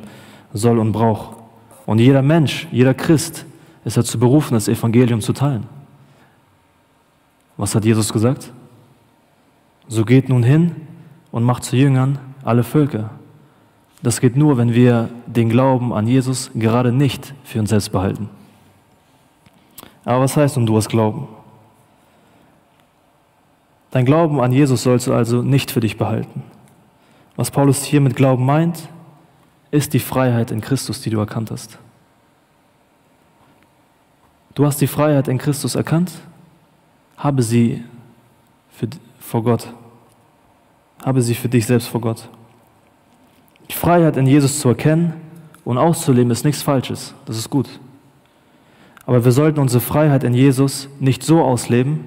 soll und braucht. Und jeder Mensch, jeder Christ ist dazu berufen, das Evangelium zu teilen. Was hat Jesus gesagt? So geht nun hin und macht zu Jüngern alle Völker. Das geht nur, wenn wir den Glauben an Jesus gerade nicht für uns selbst behalten. Aber was heißt nun, du hast Glauben? Dein Glauben an Jesus sollst du also nicht für dich behalten. Was Paulus hier mit Glauben meint, ist die Freiheit in Christus, die du erkannt hast. Du hast die Freiheit in Christus erkannt, habe sie für, vor Gott. Habe sie für dich selbst vor Gott. Die Freiheit in Jesus zu erkennen und auszuleben ist nichts Falsches, das ist gut. Aber wir sollten unsere Freiheit in Jesus nicht so ausleben,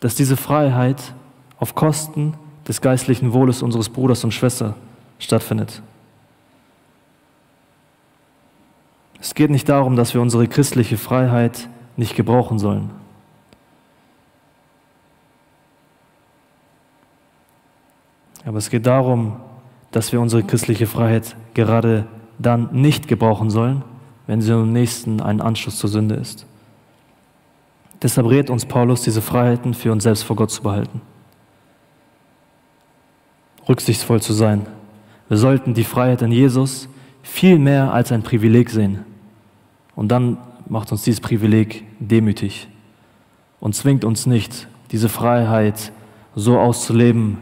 dass diese Freiheit auf Kosten des geistlichen Wohles unseres Bruders und Schwestern stattfindet. Es geht nicht darum, dass wir unsere christliche Freiheit nicht gebrauchen sollen. Aber es geht darum, dass wir unsere christliche Freiheit gerade dann nicht gebrauchen sollen, wenn sie am nächsten ein Anschluss zur Sünde ist. Deshalb rät uns Paulus, diese Freiheiten für uns selbst vor Gott zu behalten. rücksichtsvoll zu sein. Wir sollten die Freiheit in Jesus viel mehr als ein Privileg sehen. Und dann macht uns dieses Privileg demütig und zwingt uns nicht, diese Freiheit so auszuleben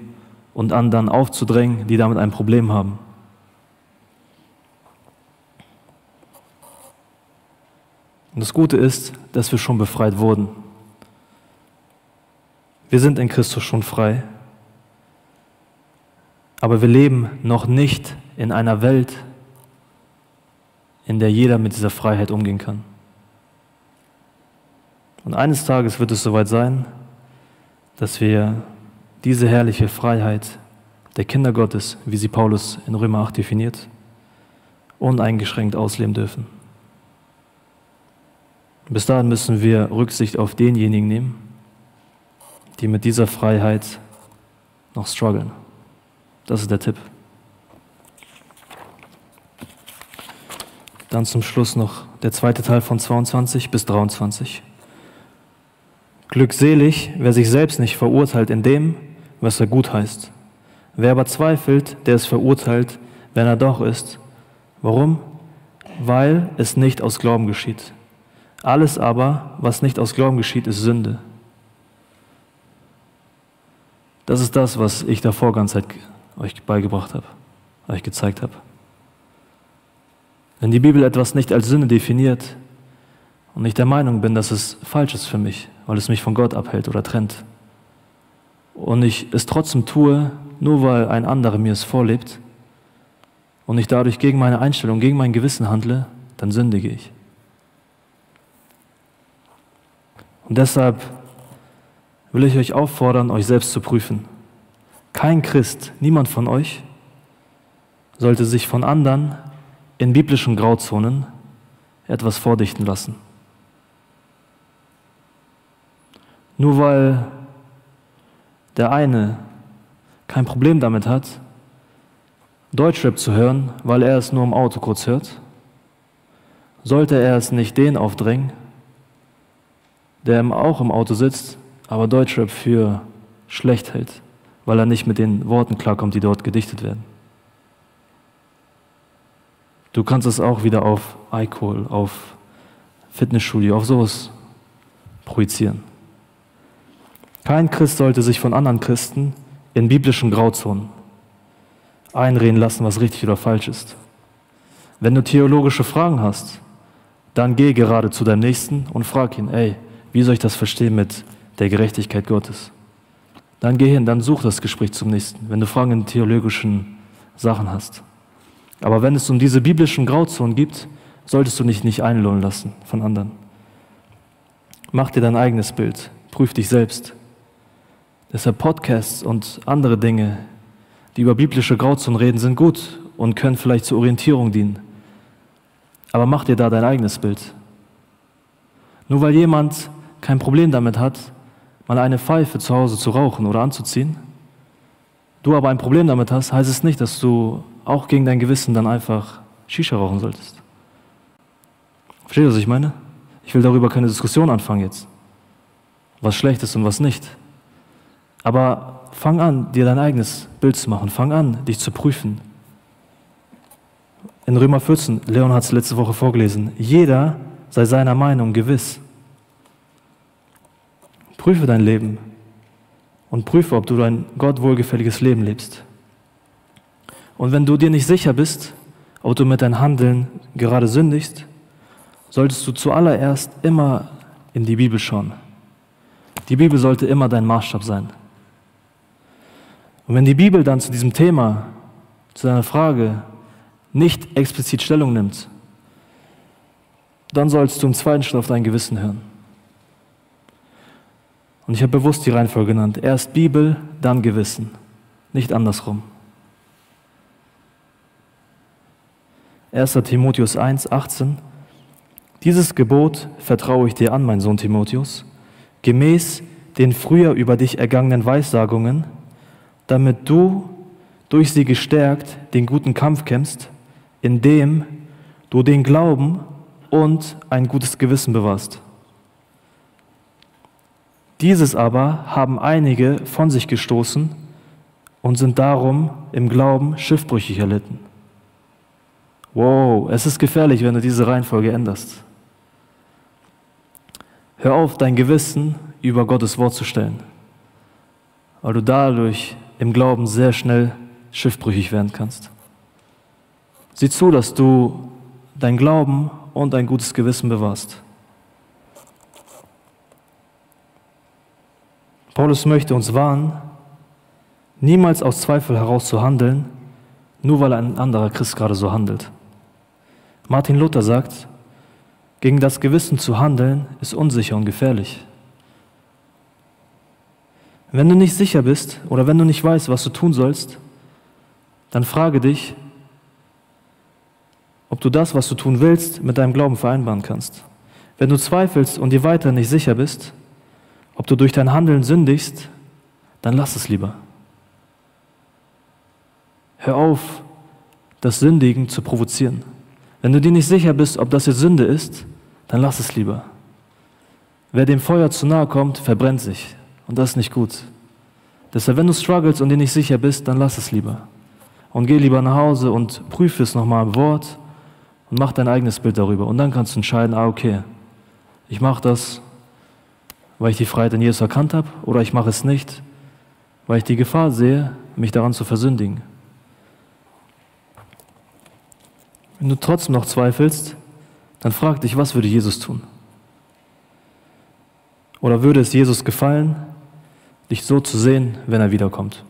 und anderen aufzudrängen, die damit ein Problem haben. Und das Gute ist, dass wir schon befreit wurden. Wir sind in Christus schon frei, aber wir leben noch nicht in einer Welt, in der jeder mit dieser Freiheit umgehen kann. Und eines Tages wird es soweit sein, dass wir diese herrliche Freiheit der Kinder Gottes, wie sie Paulus in Römer acht definiert, uneingeschränkt ausleben dürfen. Bis dahin müssen wir Rücksicht auf denjenigen nehmen, die mit dieser Freiheit noch strugglen. Das ist der Tipp. Dann zum Schluss noch der zweite Teil von zweiundzwanzig bis dreiundzwanzig. Glückselig, wer sich selbst nicht verurteilt in dem, was er gut heißt. Wer aber zweifelt, der ist verurteilt, wenn er doch ist. Warum? Weil es nicht aus Glauben geschieht. Alles aber, was nicht aus Glauben geschieht, ist Sünde. Das ist das, was ich davor ganze Zeit euch beigebracht habe, euch gezeigt habe. Wenn die Bibel etwas nicht als Sünde definiert und ich der Meinung bin, dass es falsch ist für mich, weil es mich von Gott abhält oder trennt, und ich es trotzdem tue, nur weil ein anderer mir es vorlebt und ich dadurch gegen meine Einstellung, gegen mein Gewissen handle, dann sündige ich. Und deshalb will ich euch auffordern, euch selbst zu prüfen. Kein Christ, niemand von euch, sollte sich von anderen in biblischen Grauzonen etwas vordichten lassen. Nur weil der eine kein Problem damit hat, Deutschrap zu hören, weil er es nur im Auto kurz hört, sollte er es nicht den aufdrängen, der auch im Auto sitzt, aber Deutschrap für schlecht hält, weil er nicht mit den Worten klarkommt, die dort gedichtet werden. Du kannst es auch wieder auf Alkohol, auf Fitnessstudio, auf sowas projizieren. Kein Christ sollte sich von anderen Christen in biblischen Grauzonen einreden lassen, was richtig oder falsch ist. Wenn du theologische Fragen hast, dann geh gerade zu deinem Nächsten und frag ihn, ey, wie soll ich das verstehen mit der Gerechtigkeit Gottes? Dann geh hin, dann such das Gespräch zum Nächsten, wenn du Fragen in theologischen Sachen hast. Aber wenn es um diese biblischen Grauzonen gibt, solltest du dich nicht einlullen lassen von anderen. Mach dir dein eigenes Bild, prüf dich selbst. Deshalb Podcasts und andere Dinge, die über biblische Grauzonen reden, sind gut und können vielleicht zur Orientierung dienen. Aber mach dir da dein eigenes Bild. Nur weil jemand kein Problem damit hat, mal eine Pfeife zu Hause zu rauchen oder anzuziehen, du aber ein Problem damit hast, heißt es nicht, dass du auch gegen dein Gewissen dann einfach Shisha rauchen solltest. Versteht ihr, was ich meine? Ich will darüber keine Diskussion anfangen jetzt. Was schlecht ist und was nicht. Aber fang an, dir dein eigenes Bild zu machen. Fang an, dich zu prüfen. In Römer vierzehn, Leon hat es letzte Woche vorgelesen, jeder sei seiner Meinung gewiss. Prüfe dein Leben und prüfe, ob du ein Gott wohlgefälliges Leben lebst. Und wenn du dir nicht sicher bist, ob du mit deinem Handeln gerade sündigst, solltest du zuallererst immer in die Bibel schauen. Die Bibel sollte immer dein Maßstab sein. Und wenn die Bibel dann zu diesem Thema, zu deiner Frage, nicht explizit Stellung nimmt, dann sollst du im zweiten Schritt auf dein Gewissen hören. Und ich habe bewusst die Reihenfolge genannt. Erst Bibel, dann Gewissen. Nicht andersrum. erster Timotheus eins, achtzehn. Dieses Gebot vertraue ich dir an, mein Sohn Timotheus, gemäß den früher über dich ergangenen Weissagungen, damit du durch sie gestärkt den guten Kampf kämpfst, indem du den Glauben und ein gutes Gewissen bewahrst. Dieses aber haben einige von sich gestoßen und sind darum im Glauben schiffbrüchig erlitten. Wow, es ist gefährlich, wenn du diese Reihenfolge änderst. Hör auf, dein Gewissen über Gottes Wort zu stellen, weil du dadurch im Glauben sehr schnell schiffbrüchig werden kannst. Sieh zu, dass du dein Glauben und ein gutes Gewissen bewahrst. Paulus möchte uns warnen, niemals aus Zweifel heraus zu handeln, nur weil ein anderer Christ gerade so handelt. Martin Luther sagt, gegen das Gewissen zu handeln, ist unsicher und gefährlich. Wenn du nicht sicher bist oder wenn du nicht weißt, was du tun sollst, dann frage dich, ob du das, was du tun willst, mit deinem Glauben vereinbaren kannst. Wenn du zweifelst und dir weiter nicht sicher bist, ob du durch dein Handeln sündigst, dann lass es lieber. Hör auf, das Sündigen zu provozieren. Wenn du dir nicht sicher bist, ob das jetzt Sünde ist, dann lass es lieber. Wer dem Feuer zu nahe kommt, verbrennt sich. Und das ist nicht gut. Deshalb, wenn du struggles und dir nicht sicher bist, dann lass es lieber. Und geh lieber nach Hause und prüfe es nochmal im Wort und mach dein eigenes Bild darüber. Und dann kannst du entscheiden, ah, okay, ich mache das, weil ich die Freiheit in Jesus erkannt habe, oder ich mache es nicht, weil ich die Gefahr sehe, mich daran zu versündigen. Wenn du trotzdem noch zweifelst, dann frag dich, was würde Jesus tun? Oder würde es Jesus gefallen, dich so zu sehen, wenn er wiederkommt?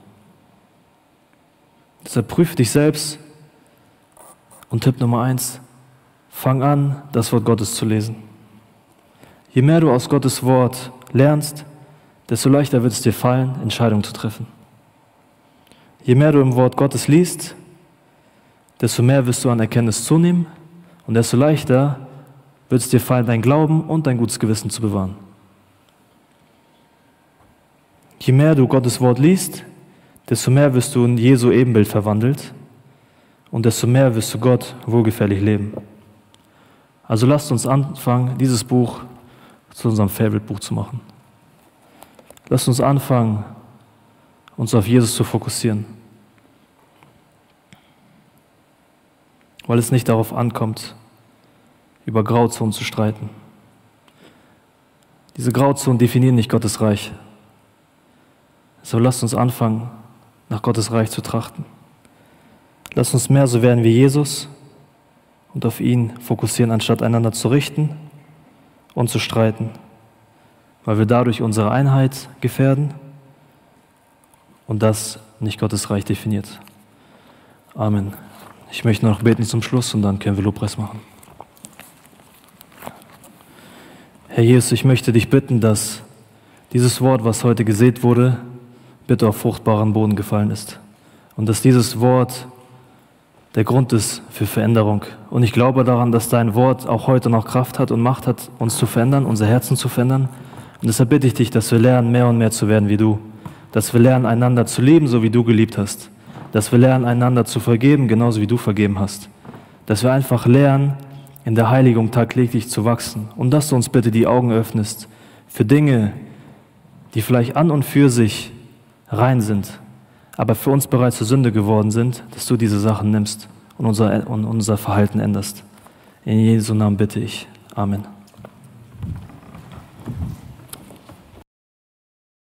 Deshalb prüfe dich selbst und Tipp Nummer eins, fang an, das Wort Gottes zu lesen. Je mehr du aus Gottes Wort lernst, desto leichter wird es dir fallen, Entscheidungen zu treffen. Je mehr du im Wort Gottes liest, desto mehr wirst du an Erkenntnis zunehmen und desto leichter wird es dir fallen, dein Glauben und dein gutes Gewissen zu bewahren. Je mehr du Gottes Wort liest, desto mehr wirst du in Jesu Ebenbild verwandelt und desto mehr wirst du Gott wohlgefällig leben. Also lasst uns anfangen, dieses Buch zu unserem Favorite-Buch zu machen. Lasst uns anfangen, uns auf Jesus zu fokussieren. Weil es nicht darauf ankommt, über Grauzonen zu streiten. Diese Grauzonen definieren nicht Gottes Reich. So lasst uns anfangen, nach Gottes Reich zu trachten. Lasst uns mehr so werden wie Jesus und auf ihn fokussieren, anstatt einander zu richten und zu streiten, weil wir dadurch unsere Einheit gefährden und das nicht Gottes Reich definiert. Amen. Ich möchte noch beten zum Schluss und dann können wir Lobpreis machen. Herr Jesus, ich möchte dich bitten, dass dieses Wort, was heute gesät wurde, bitte auf fruchtbaren Boden gefallen ist. Und dass dieses Wort der Grund ist für Veränderung. Und ich glaube daran, dass dein Wort auch heute noch Kraft hat und Macht hat, uns zu verändern, unser Herzen zu verändern. Und deshalb bitte ich dich, dass wir lernen, mehr und mehr zu werden wie du. Dass wir lernen, einander zu lieben, so wie du geliebt hast. Dass wir lernen, einander zu vergeben, genauso wie du vergeben hast. Dass wir einfach lernen, in der Heiligung tagtäglich zu wachsen. Und dass du uns bitte die Augen öffnest für Dinge, die vielleicht an und für sich rein sind, aber für uns bereits zur Sünde geworden sind, dass du diese Sachen nimmst und unser, und unser Verhalten änderst. In Jesu Namen bitte ich. Amen.